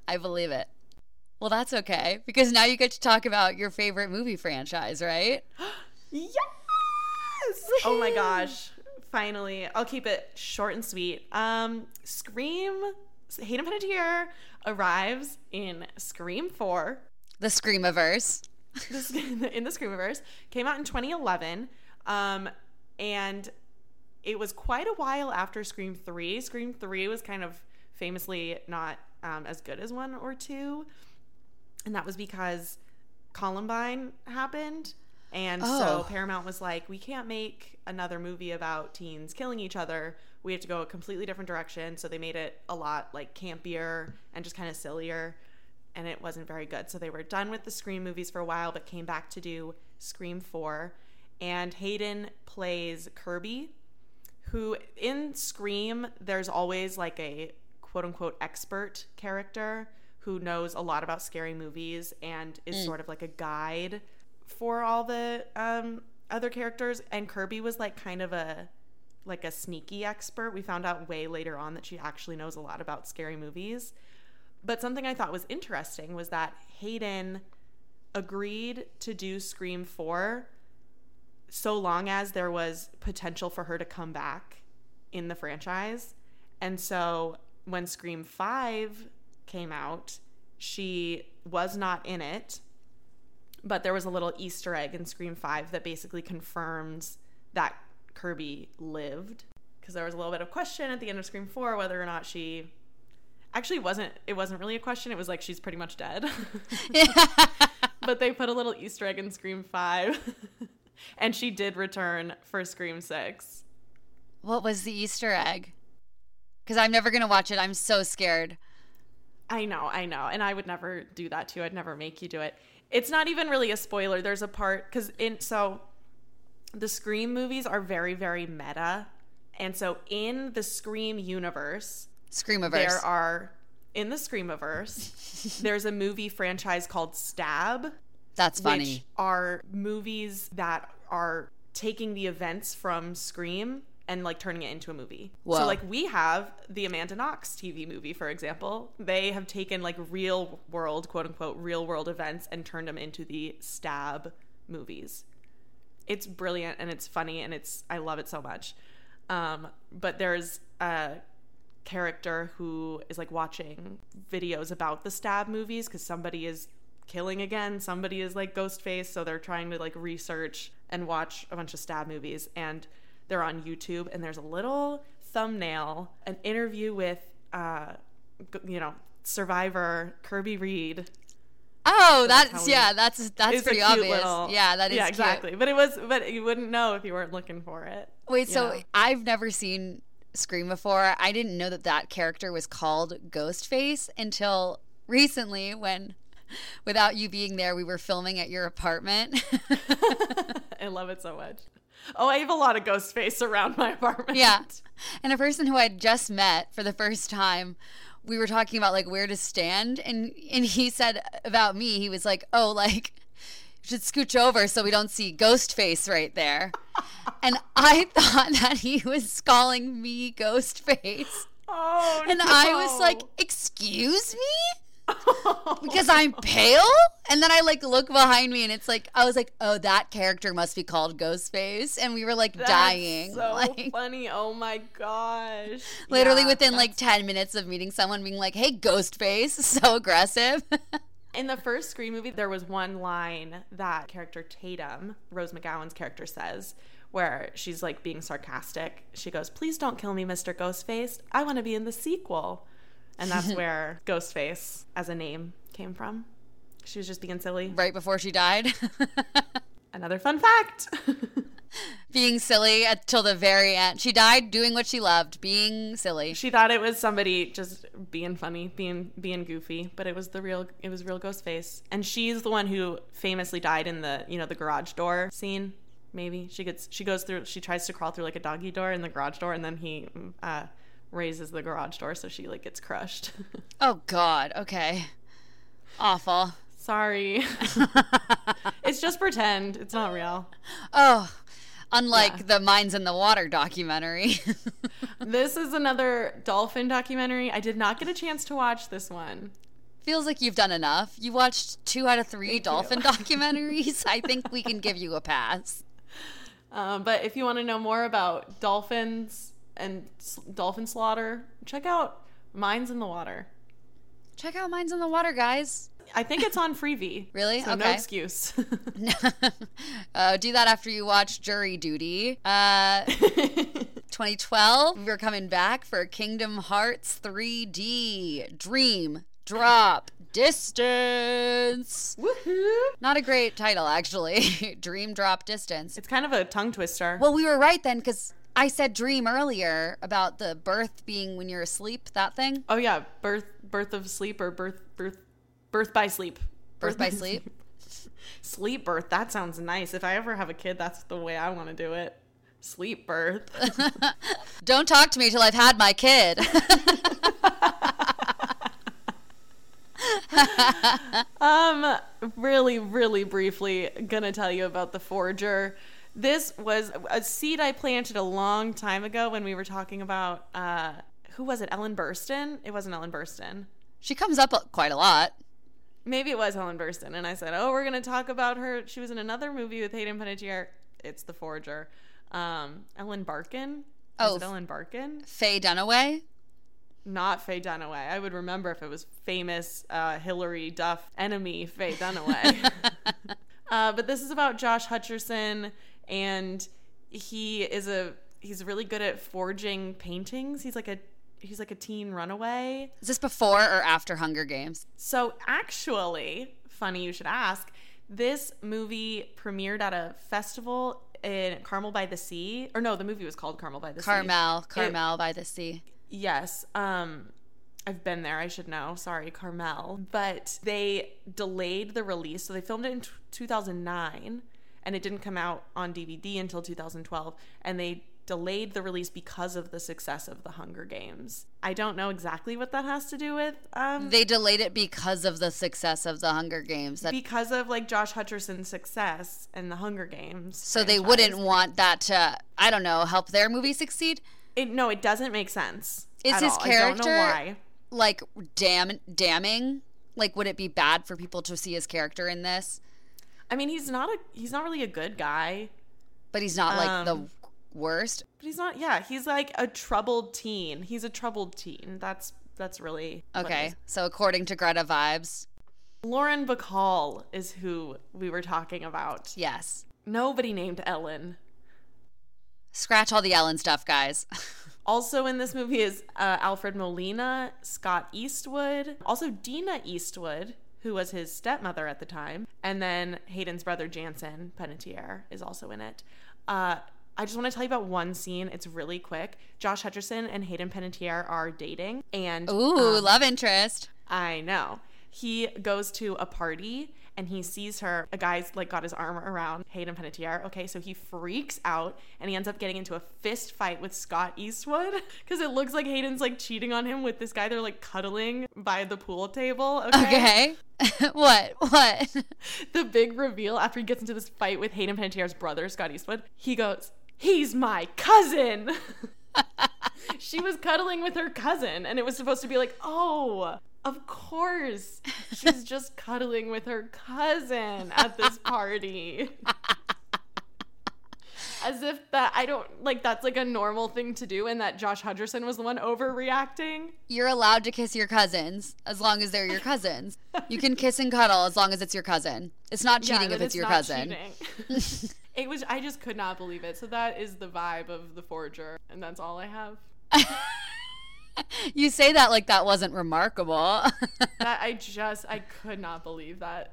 I believe it. Well, that's okay, because now you get to talk about your favorite movie franchise, right? Yes! Oh my gosh. Finally. I'll keep it short and sweet. Um, Scream... Hayden Panettiere arrives in Scream four. The Screamiverse. In the Screamiverse. Came out in twenty eleven. Um, and it was quite a while after Scream three. Scream three was kind of famously not um, as good as one or two. And that was because Columbine happened. And oh. so Paramount was like, we can't make another movie about teens killing each other. We have to go a completely different direction. So they made it a lot like campier and just kind of sillier. And it wasn't very good. So they were done with the Scream movies for a while, but came back to do Scream four. And Hayden plays Kirby, who in Scream, there's always like a quote unquote expert character who knows a lot about scary movies and is mm. sort of like a guide for all the um, other characters. And Kirby was like kind of a... like a sneaky expert. We found out way later on that she actually knows a lot about scary movies. But something I thought was interesting was that Hayden agreed to do Scream four so long as there was potential for her to come back in the franchise. And so when Scream five came out, she was not in it, but there was a little Easter egg in Scream five that basically confirms that Kirby lived, because there was a little bit of question at the end of Scream four whether or not she actually wasn't it wasn't really a question. It was like, she's pretty much dead. But they put a little Easter egg in Scream five. And she did return for Scream six. What was the Easter egg? Because I'm never gonna watch it. I'm so scared. I know, I know. And I would never do that to you. I'd never make you do it. It's not even really a spoiler. There's a part because in so the Scream movies are very, very meta. And so in the Scream universe, Screamiverse, there are, in the Screamiverse, there's a movie franchise called Stab. That's funny. Which are movies that are taking the events from Scream and like turning it into a movie. Whoa. So like we have the Amanda Knox T V movie, for example. They have taken like real world, quote unquote, real world events and turned them into the Stab movies. It's brilliant and it's funny and it's I love it so much. Um, but there's a character who is like watching videos about the Stab movies because somebody is killing again. Somebody is like Ghostface. So they're trying to like research and watch a bunch of Stab movies. And they're on YouTube and there's a little thumbnail, an interview with, uh, you know, survivor Kirby Reed. Oh, so that's, that's yeah, that's that's pretty obvious. Little, yeah, that is yeah, exactly. Cute. But it was, but you wouldn't know if you weren't looking for it. Wait, so know? I've never seen Scream before. I didn't know that that character was called Ghostface until recently when, without you being there, we were filming at your apartment. I love it so much. Oh, I have a lot of Ghostface around my apartment. Yeah, and a person who I just met for the first time. We were talking about like where to stand, and and he said about me, he was like, oh, like you should scooch over so we don't see Ghostface right there. And I thought that he was calling me Ghostface. Oh, and no. I was like, excuse me? Oh. Because I'm pale? And then I like look behind me and it's like, I was like, oh, that character must be called Ghostface. And we were like that's dying. So like, funny. Oh my gosh. Literally yeah, within like ten minutes of meeting someone being like, hey, Ghostface. So aggressive. In the first Scream movie, there was one line that character Tatum, Rose McGowan's character, says where she's like being sarcastic. She goes, please don't kill me, Mister Ghostface. I want to be in the sequel. And that's where Ghostface as a name came from. She was just being silly. Right before she died. Another fun fact. Being silly until the very end. She died doing what she loved, being silly. She thought it was somebody just being funny, being being goofy, but it was the real it was real Ghostface. And she's the one who famously died in the, you know, the garage door scene. Maybe she gets she goes through she tries to crawl through like a doggy door in the garage door, and then he uh raises the garage door, so she like gets crushed. Oh god, okay. Awful. Sorry. It's just pretend. It's not real. Oh, unlike yeah. the Mines in the Water documentary. This is another dolphin documentary. I did not get a chance to watch this one. Feels like you've done enough. You watched two out of three Thank dolphin you. documentaries. I think we can give you a pass. Um, but if you want to know more about dolphins and s- dolphin slaughter, check out Mines in the Water. Check out Mines in the Water, guys. I think it's on Freevee. Really? So okay. No excuse. uh, do that after you watch Jury Duty. Uh, twenty twelve, we're coming back for Kingdom Hearts three D Dream Drop Distance. Woohoo! Not a great title, actually. Dream Drop Distance. It's kind of a tongue twister. Well, we were right then, because I said dream earlier about the birth being when you're asleep, that thing. Oh, yeah. Birth birth of sleep or birth birth. Birth by sleep. Birth, birth by sleep. Sleep birth. That sounds nice. If I ever have a kid, that's the way I want to do it. Sleep birth. Don't talk to me till I've had my kid. um, really, really briefly, gonna tell you about The Forger. This was a seed I planted a long time ago when we were talking about uh, who was it? Ellen Burstyn? It wasn't Ellen Burstyn. She comes up quite a lot. Maybe it was Helen Burstyn, and I said, oh, we're going to talk about her. She was in another movie with Hayden Panettiere. It's The Forger. Um, Ellen Barkin? Oh. Is it Ellen Barkin? Faye Dunaway? Not Faye Dunaway. I would remember if it was famous uh, Hillary Duff enemy Faye Dunaway. uh, but this is about Josh Hutcherson, and he is a he's really good at forging paintings. He's like a He's like a teen runaway. Is this before or after Hunger Games? So actually, funny you should ask, this movie premiered at a festival in Carmel by the Sea. Or no, the movie was called Carmel by the Carmel, Sea. Carmel. Carmel by the Sea. Yes. Um, I've been there. I should know. Sorry, Carmel. But they delayed the release. So they filmed it in two thousand nine, and it didn't come out on D V D until two thousand twelve. And they delayed the release because of the success of The Hunger Games. I don't know exactly what that has to do with. Um, they delayed it because of the success of The Hunger Games. That, because of like Josh Hutcherson's success and The Hunger Games. So franchise. They wouldn't want that to, I don't know, help their movie succeed? It, no, it doesn't make sense. Is his all. character I don't know why. like damn, damning? Like, would it be bad for people to see his character in this? I mean, he's not a he's not really a good guy. But he's not like um, the... worst, but he's not. Yeah, he's like a troubled teen. He's a troubled teen. That's that's really okay. So according to Greta Vibes, Lauren Bacall is who we were talking about. Yes. Nobody named Ellen. Scratch all the Ellen stuff, guys. Also in this movie is uh, Alfred Molina, Scott Eastwood, also Dina Eastwood, who was his stepmother at the time, and then Hayden's brother Jansen Panettiere is also in it. Uh, I just want to tell you about one scene. It's really quick. Josh Hutcherson and Hayden Panettiere are dating. And ooh, um, love interest. I know. He goes to a party and he sees her. A guy's like got his arm around Hayden Panettiere. Okay, so he freaks out and he ends up getting into a fist fight with Scott Eastwood because it looks like Hayden's like cheating on him with this guy. They're like cuddling by the pool table. Okay. Okay. what? What? The big reveal after he gets into this fight with Hayden Panettiere's brother, Scott Eastwood, he goes, "He's my cousin." She was cuddling with her cousin, and it was supposed to be like, oh, of course. She's just cuddling with her cousin at this party. As if that, I don't, like, that's like a normal thing to do, and that Josh Hutcherson was the one overreacting. You're allowed to kiss your cousins as long as they're your cousins. You can kiss and cuddle as long as it's your cousin. It's not cheating yeah, if it's, it's your cousin. It was, I just could not believe it. So that is the vibe of The Forger, and that's all I have. You say that like that wasn't remarkable. that I just, I could not believe that.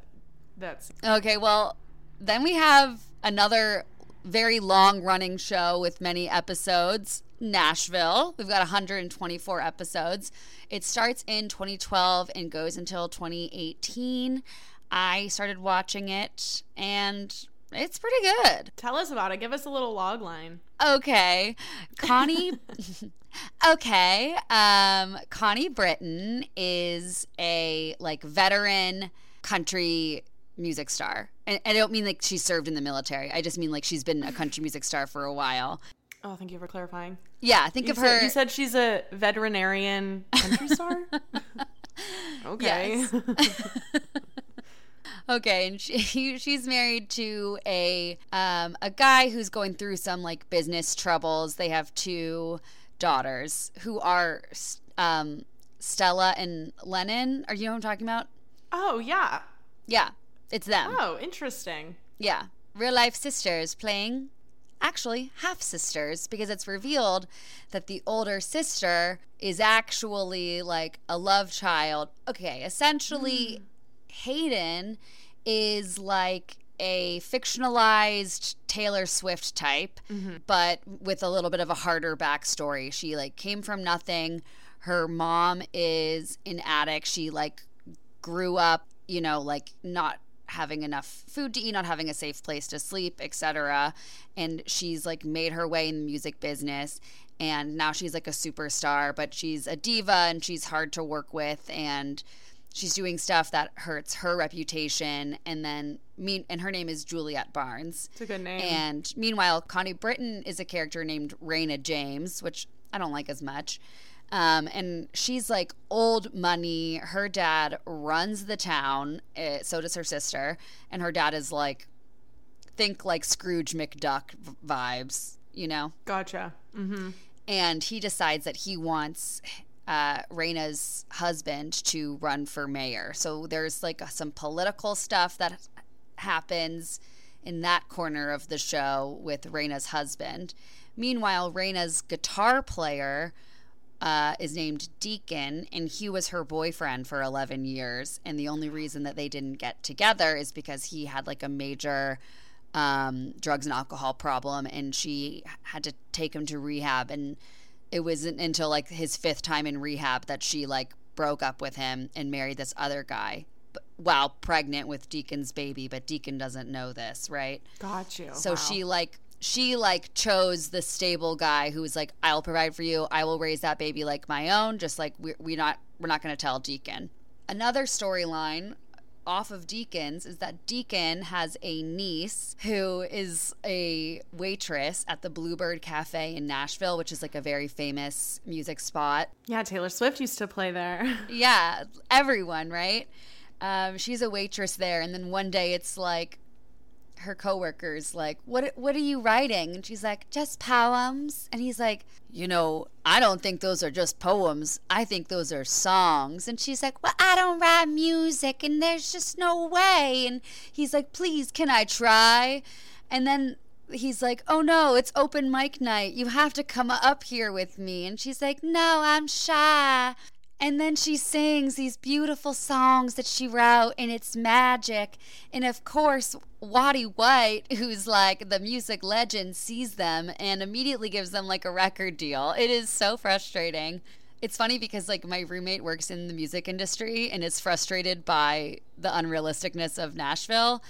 That's okay. Well, then we have another very long-running show with many episodes. Nashville. We've got one hundred twenty-four episodes. It starts in twenty twelve and goes until twenty eighteen. I started watching it, and It's pretty good. Tell us about it. Give us a little log line. Okay. Connie. Okay. Um, Connie Britton is a, like, veteran country music star. And I don't mean, like, she served in the military. I just mean, like, she's been a country music star for a while. Oh, thank you for clarifying. Yeah, think you of said, her. You said she's a veterinarian country star? Okay. Yes. Okay, and she she's married to a um a guy who's going through some, like, business troubles. They have two daughters who are um Stella and Lennon. Are you know what I'm talking about? Oh, yeah. Yeah, it's them. Oh, interesting. Yeah. Real life sisters playing actually half sisters, because it's revealed that the older sister is actually, like, a love child. Okay, essentially mm. Hayden is like a fictionalized Taylor Swift type, mm-hmm. but with a little bit of a harder backstory. She, like, came from nothing. Her mom is an addict. She, like, grew up, you know, like, not having enough food to eat, not having a safe place to sleep, et cetera. And she's, like, made her way in the music business. And now she's, like, a superstar, but she's a diva and she's hard to work with. And she's doing stuff that hurts her reputation, and then mean. And her name is Juliette Barnes. It's a good name. And meanwhile, Connie Britton is a character named Raina James, which I don't like as much. Um, and she's, like, old money. Her dad runs the town. Uh, so does her sister. And her dad is, like, think like Scrooge McDuck vibes, you know? Gotcha. Mm-hmm. And he decides that he wants Uh, Raina's husband to run for mayor. So there's, like, uh, some political stuff that happens in that corner of the show with Raina's husband. Meanwhile, Raina's guitar player uh, is named Deacon, and he was her boyfriend for eleven years. And the only reason that they didn't get together is because he had, like, a major um, drugs and alcohol problem, and she had to take him to rehab. And it wasn't until, like, his fifth time in rehab that she, like, broke up with him and married this other guy while pregnant with Deacon's baby. But Deacon doesn't know this, right? Got you. So wow. she, like, she, like, chose the stable guy who was like, I'll provide for you. I will raise that baby like my own. Just like we're, we're not we're not going to tell Deacon. Another storyline off of Deacon's is that Deacon has a niece who is a waitress at the Bluebird Cafe in Nashville, which is, like, a very famous music spot. Yeah, Taylor Swift used to play there. Yeah, everyone, right? Um, she's a waitress there, and then one day it's like her coworker's like, "What? What are you writing?" And she's like, "Just poems." And he's like, "You know, I don't think those are just poems. I think those are songs." And she's like, "Well, I don't write music, and there's just no way." And he's like, "Please, can I try?" And then he's like, "Oh no, it's open mic night. You have to come up here with me." And she's like, "No, I'm shy." And then she sings these beautiful songs that she wrote, and it's magic. And, of course, Waddy White, who's, like, the music legend, sees them and immediately gives them, like, a record deal. It is so frustrating. It's funny because, like, my roommate works in the music industry and is frustrated by the unrealisticness of Nashville.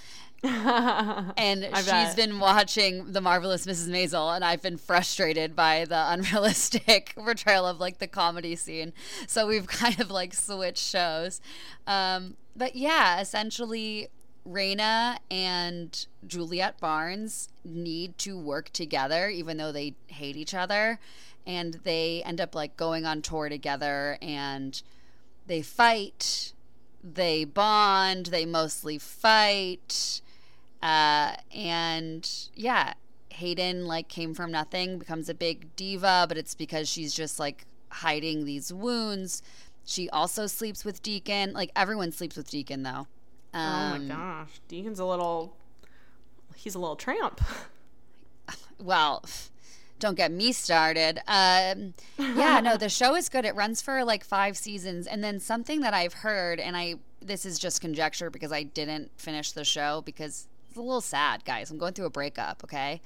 And she's bet. been watching The Marvelous Missus Maisel, and I've been frustrated by the unrealistic portrayal of, like, the comedy scene. So we've kind of, like, switched shows. Um, but yeah, essentially, Raina and Juliette Barnes need to work together, even though they hate each other. And they end up, like, going on tour together, and they fight, they bond, they mostly fight. Uh, and yeah, Hayden, like, came from nothing, becomes a big diva, but it's because she's just, like, hiding these wounds. She also sleeps with Deacon. Like, everyone sleeps with Deacon, though. Um, oh my gosh, Deacon's a little, he's a little tramp. Well, don't get me started. Um, yeah, no, the show is good. It runs for, like, five seasons. And then something that I've heard, and I this is just conjecture because I didn't finish the show because it's a little sad, guys. I'm going through a breakup, okay?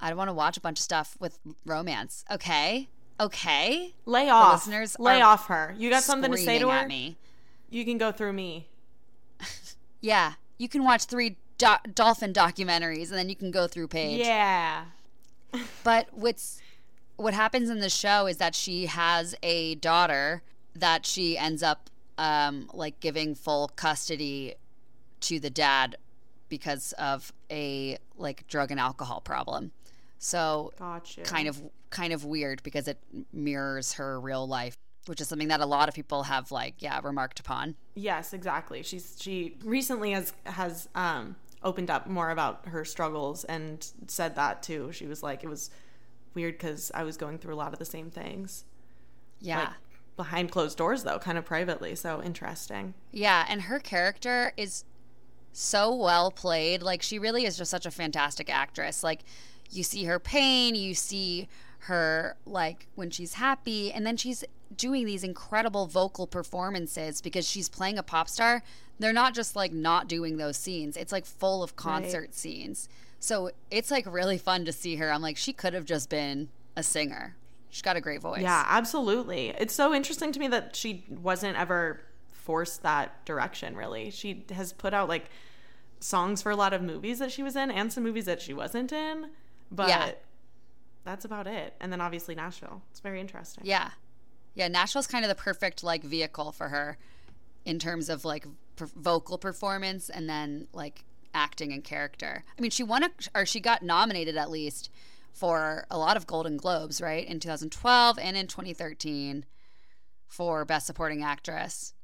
I don't want to watch a bunch of stuff with romance, okay? Okay? Lay off. The listeners Lay off her. You got something to say to her? Screaming at me. You can go through me. Yeah. You can watch three do- dolphin documentaries, and then you can go through page. Yeah. But what's what happens in the show is that she has a daughter that she ends up um, like giving full custody to the dad because of a like drug and alcohol problem. So gotcha. kind of kind of weird because it mirrors her real life, which is something that a lot of people have like yeah remarked upon. Yes, exactly. She's she recently has has um, opened up more about her struggles and said that too. She was like, it was weird because I was going through a lot of the same things. Yeah. Like, behind closed doors though, kind of privately. So interesting. Yeah, and her character is so well played. Like she really is just such a fantastic actress. Like you see her pain, you see her like when she's happy, and then she's doing these incredible vocal performances because she's playing a pop star. They're not just like not doing those scenes. It's like full of concert right. scenes. So it's like really fun to see her. I'm like, she could have just been a singer. She's got a great voice. Yeah, absolutely. It's so interesting to me that she wasn't ever forced that direction, really. She has put out like songs for a lot of movies that she was in and some movies that she wasn't in. But yeah. that's about it. And then obviously Nashville. It's very interesting. Yeah. Yeah, Nashville's kind of the perfect like vehicle for her in terms of like per- vocal performance and then like acting and character. I mean, she won a, or she got nominated at least for a lot of Golden Globes, right? In twenty twelve and in twenty thirteen for Best Supporting Actress.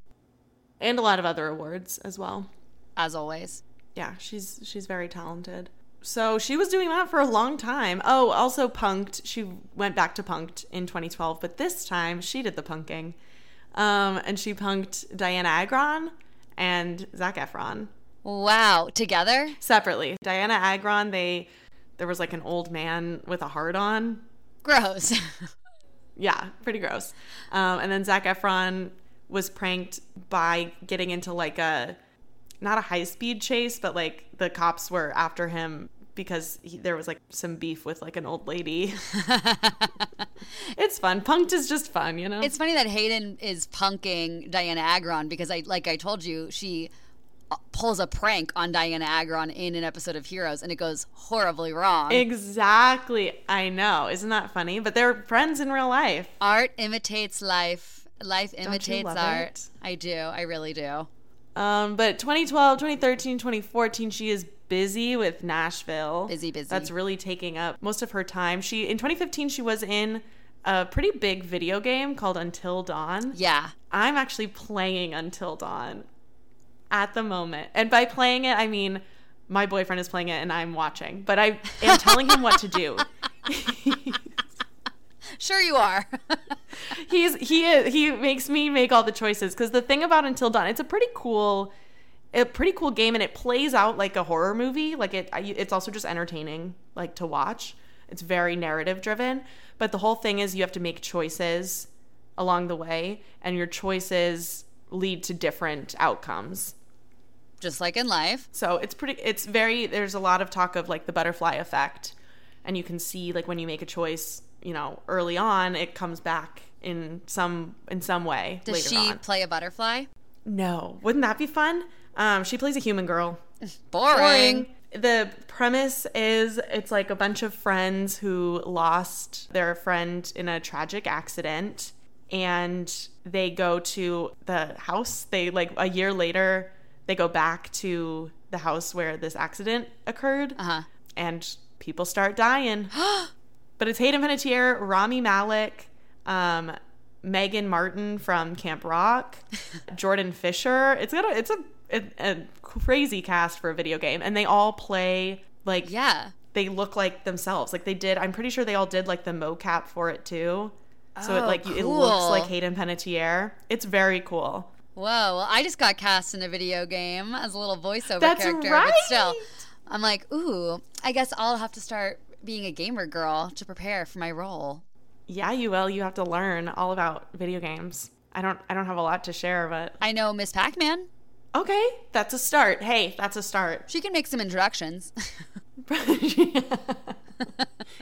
And a lot of other awards as well. As always. Yeah, she's she's very talented. So she was doing that for a long time. Oh, also Punk'd. She went back to Punk'd in twenty twelve, but this time she did the punking. Um, and she punked Diana Agron and Zac Efron. Wow. Together? Separately. Diana Agron, they there was like an old man with a heart on. Gross. Yeah, pretty gross. Um, and then Zac Efron was pranked by getting into like a, not a high-speed chase, but like the cops were after him because he, there was like some beef with like an old lady. It's fun. Punked is just fun, you know? It's funny that Hayden is punking Diana Agron because I, like I told you, she pulls a prank on Diana Agron in an episode of Heroes and it goes horribly wrong. Exactly. I know. Isn't that funny? But they're friends in real life. Art imitates life. Life imitates art. It? I do. I really do. Um, but twenty twelve, twenty thirteen, twenty fourteen, she is busy with Nashville. Busy, busy. That's really taking up most of her time. She in twenty fifteen, she was in a pretty big video game called Until Dawn. Yeah. I'm actually playing Until Dawn at the moment. And by playing it, I mean my boyfriend is playing it and I'm watching. But I am telling him what to do. Sure you are. He's he is he makes me make all the choices because the thing about Until Dawn, it's a pretty cool, a pretty cool game, and it plays out like a horror movie. Like it, it's also just entertaining, like to watch. It's very narrative driven, but the whole thing is you have to make choices along the way, and your choices lead to different outcomes. Just like in life. So it's pretty. It's very. There's a lot of talk of like the butterfly effect, and you can see like when you make a choice, you know, early on, it comes back in some in some way. Does later she on. play a butterfly? No. Wouldn't that be fun? Um, she plays a human girl. Boring. Boring. The premise is it's like a bunch of friends who lost their friend in a tragic accident, and they go to the house. They like a year later, they go back to the house where this accident occurred, uh-huh. and people start dying. But it's Hayden Panettiere, Rami Malek, um, Megan Martin from Camp Rock, Jordan Fisher. It's got a, it's a, a, a crazy cast for a video game, and they all play like yeah. they look like themselves. Like they did, I'm pretty sure they all did like the mocap for it too. So oh, it like cool. It looks like Hayden Panettiere. It's very cool. Whoa! Well, I just got cast in a video game as a little voiceover That's character, right. but still, I'm like, ooh, I guess I'll have to start being a gamer girl to prepare for my role. Yeah, you will. You have to learn all about video games. I don't I don't have a lot to share, but I know Miss Pac-Man. Okay, that's a start. Hey, that's a start. She can make some introductions.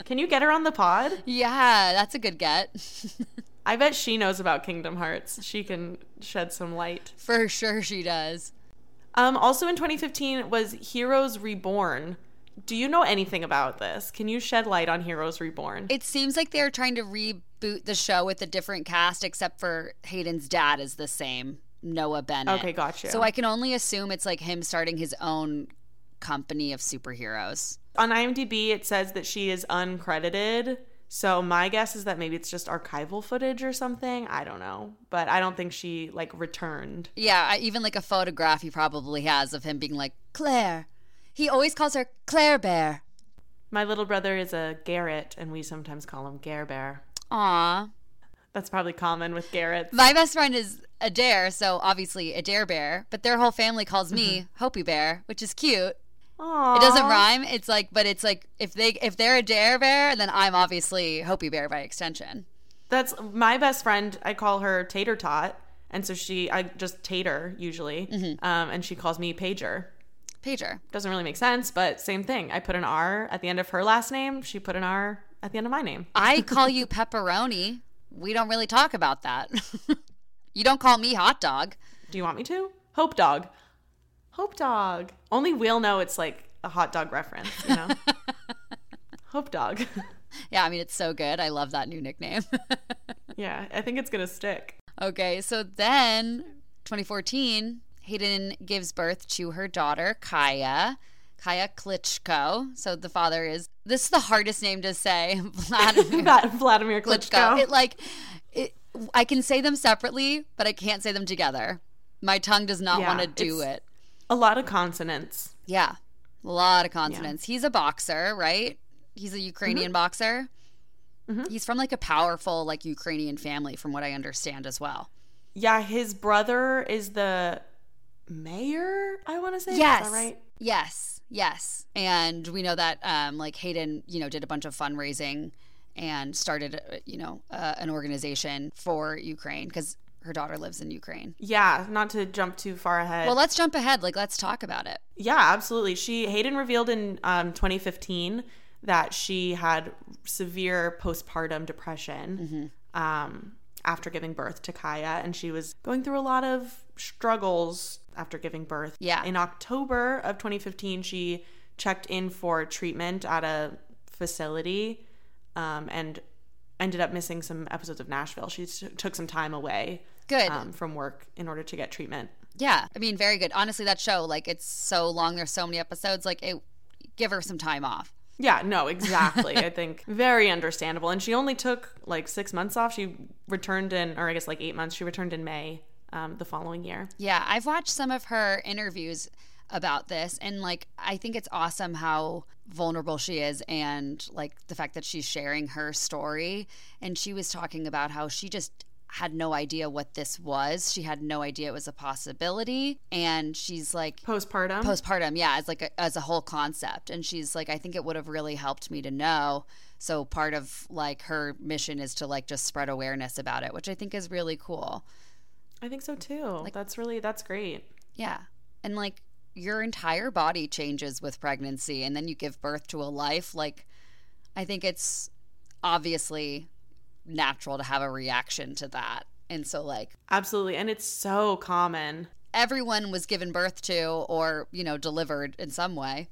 Can you get her on the pod? Yeah, that's a good get. I bet she knows about Kingdom Hearts. She can shed some light. For sure she does. Um, also in twenty fifteen was Heroes Reborn. Do you know anything about this? Can you shed light on Heroes Reborn? It seems like they're trying to reboot the show with a different cast, except for Hayden's dad is the same, Noah Bennett. Okay, gotcha. So I can only assume it's like him starting his own company of superheroes. On IMDb, it says that she is uncredited. So my guess is that maybe it's just archival footage or something. I don't know. But I don't think she, like, returned. Yeah, even, like, a photograph he probably has of him being like, Claire. He always calls her Claire Bear. My little brother is a Garrett, and we sometimes call him Gare Bear. Aw. That's probably common with Garretts. My best friend is Adair, so obviously Adair Bear. But their whole family calls me Hopi Bear, which is cute. Aww. It doesn't rhyme. It's like, but it's like if they if they're Adair Bear, then I'm obviously Hopi Bear by extension. That's my best friend. I call her Tater Tot, and so she I just Tater usually, mm-hmm. um, and she calls me Pager. Pager. Doesn't really make sense, but same thing. I put an R at the end of her last name. She put an R at the end of my name. I call you pepperoni. We don't really talk about that. You don't call me hot dog. Do you want me to? Hope dog. Hope dog. Only we'll know it's like a hot dog reference, you know? Hope dog. Yeah, I mean, it's so good. I love that new nickname. Yeah, I think it's going to stick. Okay, so then twenty fourteen... Hayden gives birth to her daughter, Kaya, Kaya Klitschko. So the father is, this is the hardest name to say, Vladimir, Vladimir Klitschko. Klitschko. It like, it, I can say them separately, but I can't say them together. My tongue does not yeah, want to do it. A lot of consonants. Yeah, a lot of consonants. Yeah. He's a boxer, right? He's a Ukrainian mm-hmm. boxer. Mm-hmm. He's from like a powerful like Ukrainian family from what I understand as well. Yeah, his brother is the... mayor, I want to say. Yes. Is that right? Yes. Yes. And we know that, um, like, Hayden, you know, did a bunch of fundraising and started, you know, uh, an organization for Ukraine because her daughter lives in Ukraine. Yeah. Not to jump too far ahead. Well, let's jump ahead. Like, let's talk about it. Yeah, absolutely. She, Hayden revealed in um, twenty fifteen that she had severe postpartum depression. Mm-hmm. Um, after giving birth to Kaya, and she was going through a lot of struggles after giving birth. Yeah. In October of twenty fifteen, she checked in for treatment at a facility um, and ended up missing some episodes of Nashville. She t- took some time away good. Um, from work in order to get treatment. Yeah. I mean, very good. Honestly, that show, like, it's so long. There's so many episodes. Like, it, give her some time off. Yeah, no, exactly. I think very understandable. And she only took like six months off. She returned in, or I guess like eight months. She returned in May um, the following year. Yeah, I've watched some of her interviews about this. And like, I think it's awesome how vulnerable she is and like the fact that she's sharing her story. And she was talking about how she just had no idea what this was. She had no idea it was a possibility. And she's like... Postpartum? Postpartum, yeah, as like a, as a whole concept. And she's like, I think it would have really helped me to know. So part of like her mission is to like just spread awareness about it, which I think is really cool. I think so too. Like, that's really, that's great. Yeah. And like your entire body changes with pregnancy and then you give birth to a life. Like I think it's obviously... natural to have a reaction to that. And so like absolutely. And it's so common. Everyone was given birth to or, you know, delivered in some way.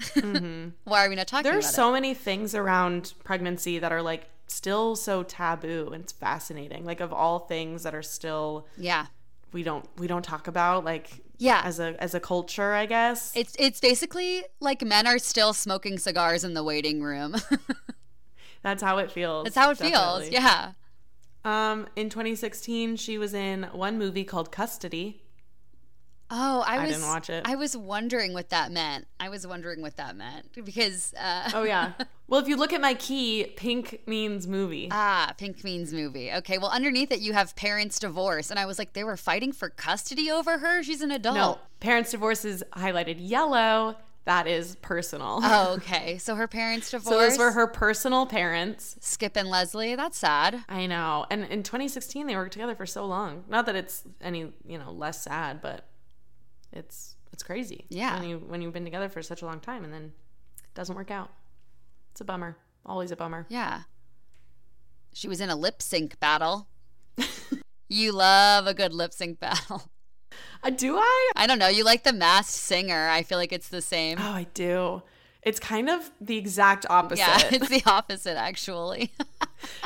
Mm-hmm. Why are we not talking There's about it? There's so many things around pregnancy that are like still so taboo, and it's fascinating. Like of all things that are still Yeah. we don't we don't talk about like yeah. as a as a culture, I guess. It's it's basically like men are still smoking cigars in the waiting room. That's how it feels. That's how it definitely. feels, yeah. Um, in twenty sixteen, she was in one movie called Custody. Oh, I, I was, didn't watch it. I was wondering what that meant. I was wondering what that meant because... Uh, oh, yeah. Well, if you look at my key, pink means movie. Ah, pink means movie. Okay, well, underneath it, you have parents' divorce. And I was like, they were fighting for custody over her? She's an adult. No, parents' divorce is highlighted yellow. That is personal. Oh, okay. So her parents divorced. So those were her personal parents. Skip and Leslie. That's sad. I know. And in twenty sixteen, they worked together for so long. Not that it's any, you know, less sad, but it's it's crazy. Yeah. When, you, when you've been together for such a long time and then it doesn't work out. It's a bummer. Always a bummer. Yeah. She was in a lip sync battle. You love a good lip sync battle. Uh, do I? I don't know. You like The Masked Singer. I feel like it's the same. Oh, I do. It's kind of the exact opposite. Yeah, it's the opposite, actually.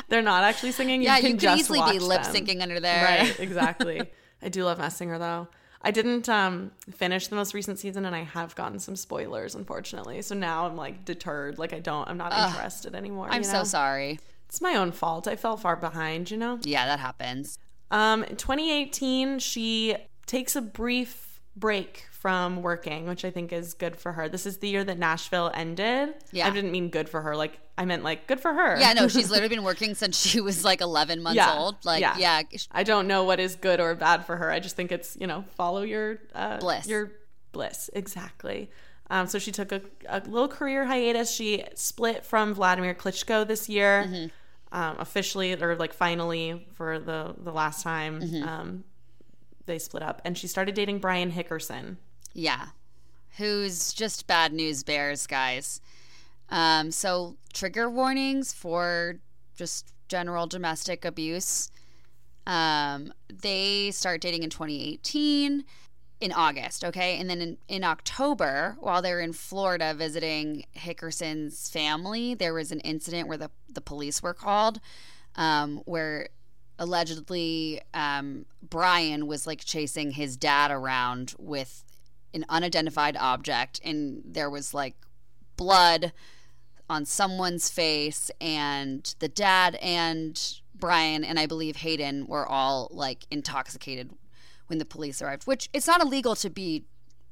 They're not actually singing. You yeah, can you can easily be lip syncing under there. Right, exactly. I do love Masked Singer, though. I didn't um, finish the most recent season, and I have gotten some spoilers, unfortunately. So now I'm like deterred. Like I don't, I'm not Ugh, interested anymore. I'm you know? so sorry. It's my own fault. I fell far behind, you know? Yeah, that happens. Um, in twenty eighteen, she takes a brief break from working, which I think is good for her. This is the year that Nashville ended. Yeah. I didn't mean good for her. Like, I meant like good for her. Yeah, no, she's literally been working since she was like eleven months yeah. old. Like, yeah. yeah. I don't know what is good or bad for her. I just think it's, you know, follow your uh, bliss. Your bliss. Exactly. Um, so she took a, a little career hiatus. She split from Vladimir Klitschko this year, mm-hmm. um, officially or like finally for the, the last time. Mm-hmm. Um, they split up. And she started dating Brian Hickerson. Yeah, who's just bad news bears, guys. Um, so trigger warnings for just general domestic abuse. Um, they start dating in twenty eighteen in August, okay? And then in, in October, while they were in Florida visiting Hickerson's family, there was an incident where the, the police were called um, where allegedly um, Brian was like chasing his dad around with an unidentified object, and there was like blood on someone's face, and the dad and Brian and I believe Hayden were all like intoxicated when the police arrived, which it's not illegal to be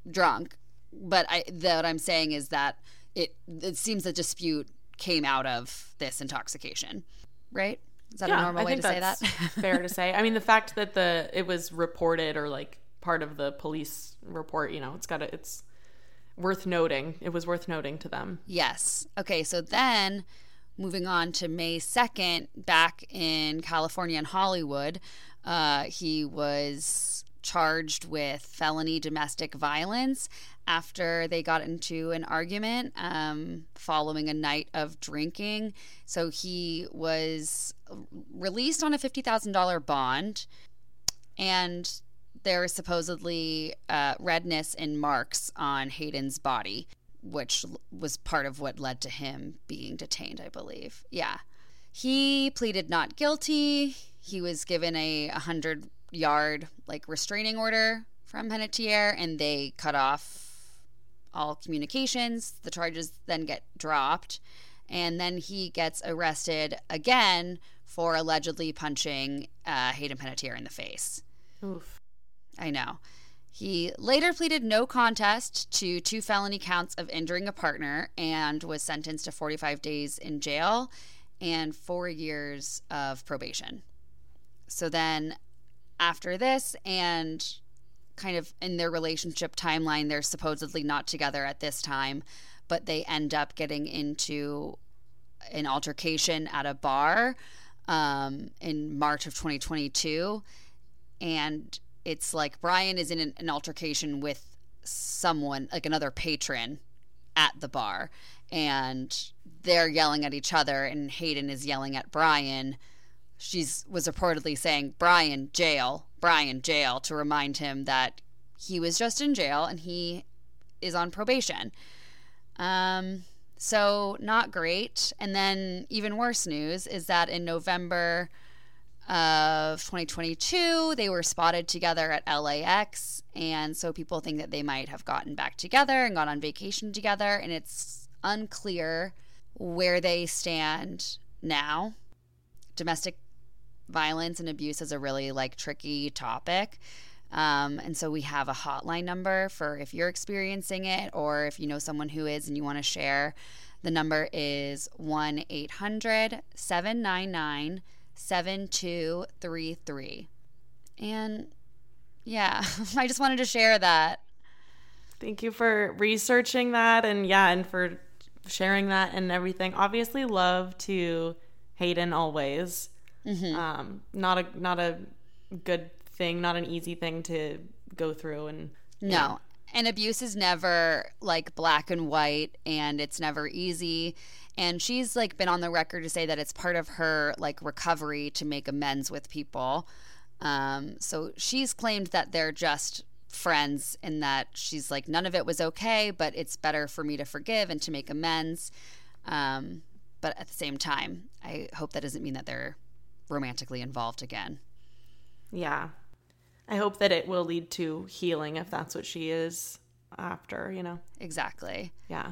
drunk, but I the, what I'm saying is that it it seems the dispute came out of this intoxication, right? Is that yeah, a normal I way to say that? Fair to say. I mean, the fact that the it was reported or like part of the police report, you know, it's got to, it's worth noting. It was worth noting to them. Yes. Okay. So then moving on to May second, back in California in Hollywood, uh, he was charged with felony domestic violence after they got into an argument um, following a night of drinking. So he was released on a fifty thousand dollars bond, and there was supposedly uh, redness and marks on Hayden's body, which was part of what led to him being detained, I believe. Yeah. He pleaded not guilty. He was given a one hundred yard like restraining order from Panettiere, and they cut off all communications. The charges then get dropped, and then he gets arrested again for allegedly punching uh, Hayden Panettiere in the face. Oof. I know. He later pleaded no contest to two felony counts of injuring a partner and was sentenced to forty-five days in jail and four years of probation. So then after this and kind of in their relationship timeline, they're supposedly not together at this time, but they end up getting into an altercation at a bar um, in March of twenty twenty-two, and it's like Brian is in an, an altercation with someone, like another patron at the bar, and they're yelling at each other, and Hayden is yelling at Brian. She's was reportedly saying, Brian, jail, Brian, jail, to remind him that he was just in jail and he is on probation. Um, so not great. And then even worse news is that in November of twenty twenty-two, they were spotted together at L A X, and so people think that they might have gotten back together and gone on vacation together, and it's unclear where they stand now. Domestic violence and abuse is a really like tricky topic, um, and so we have a hotline number for if you're experiencing it or if you know someone who is and you want to share. The number is one eight hundred seven nine nine seven two three three. And yeah, I just wanted to share that. Thank you for researching that, and yeah, and for sharing that and everything. Obviously love to Hayden always. Mm-hmm. Um, not a not a good thing, not an easy thing to go through, and no. Know. And abuse is never like black and white, and it's never easy. And she's like been on the record to say that it's part of her like recovery to make amends with people. Um, so she's claimed that they're just friends in that she's like, none of it was okay, but it's better for me to forgive and to make amends. Um, but at the same time, I hope that doesn't mean that they're romantically involved again. Yeah. I hope that it will lead to healing if that's what she is after, you know? Exactly. Yeah.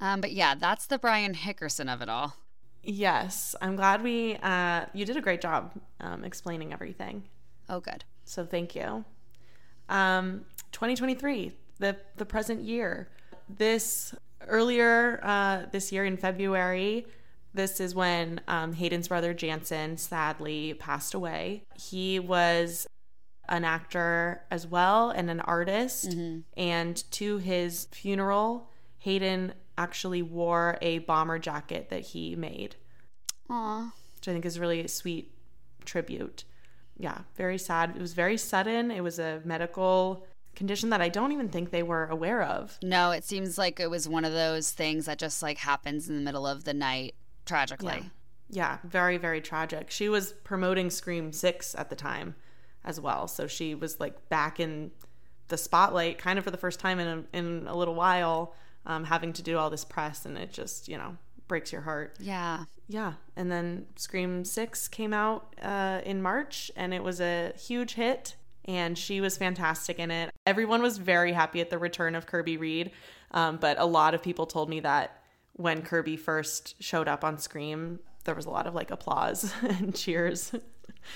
Um, but yeah, that's the Brian Hickerson of it all. Yes. I'm glad we, uh, you did a great job um, explaining everything. Oh, good. So thank you. Um, twenty twenty-three, the, the present year. This earlier uh, this year in February, this is when um, Hayden's brother Jansen sadly passed away. He was an actor as well and an artist. Mm-hmm. And to his funeral, Hayden actually wore a bomber jacket that he made. Aww. Which I think is really a sweet tribute. Yeah, very sad. It was very sudden. It was a medical condition that I don't even think they were aware of. No, it seems like it was one of those things that just like happens in the middle of the night, tragically. Yeah, yeah, very, very tragic. She was promoting Scream six at the time as well. So she was like back in the spotlight kind of for the first time in a, in a little while, um, having to do all this press, and it just, you know, breaks your heart. Yeah. Yeah. And then Scream six came out uh, in March, and it was a huge hit, and she was fantastic in it. Everyone was very happy at the return of Kirby Reed, um, but a lot of people told me that when Kirby first showed up on Scream, there was a lot of like applause and cheers.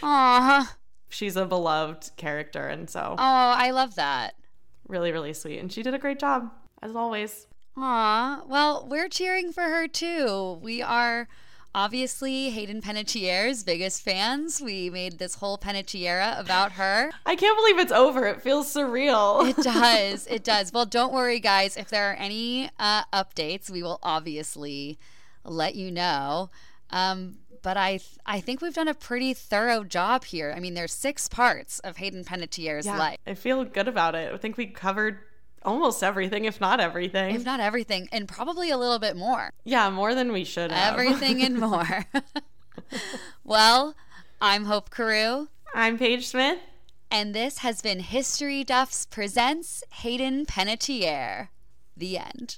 Aww. She's a beloved character, and so. Oh, I love that. Really, really sweet. And she did a great job, as always. Aw, well, we're cheering for her too. We are obviously Hayden Panettiere's biggest fans. We made this whole Panettiere about her. I can't believe it's over. It feels surreal. It does. It does. Well, don't worry, guys. If there are any uh, updates, we will obviously let you know. Um, but I th- I think we've done a pretty thorough job here. I mean, there's six parts of Hayden Panettiere's yeah, life. I feel good about it. I think we covered almost everything, if not everything. If not everything, and probably a little bit more. Yeah, more than we should have. Everything and more. Well, I'm Hope Carew. I'm Paige Smith. And this has been History Duffs Presents Hayden Panettiere. The end.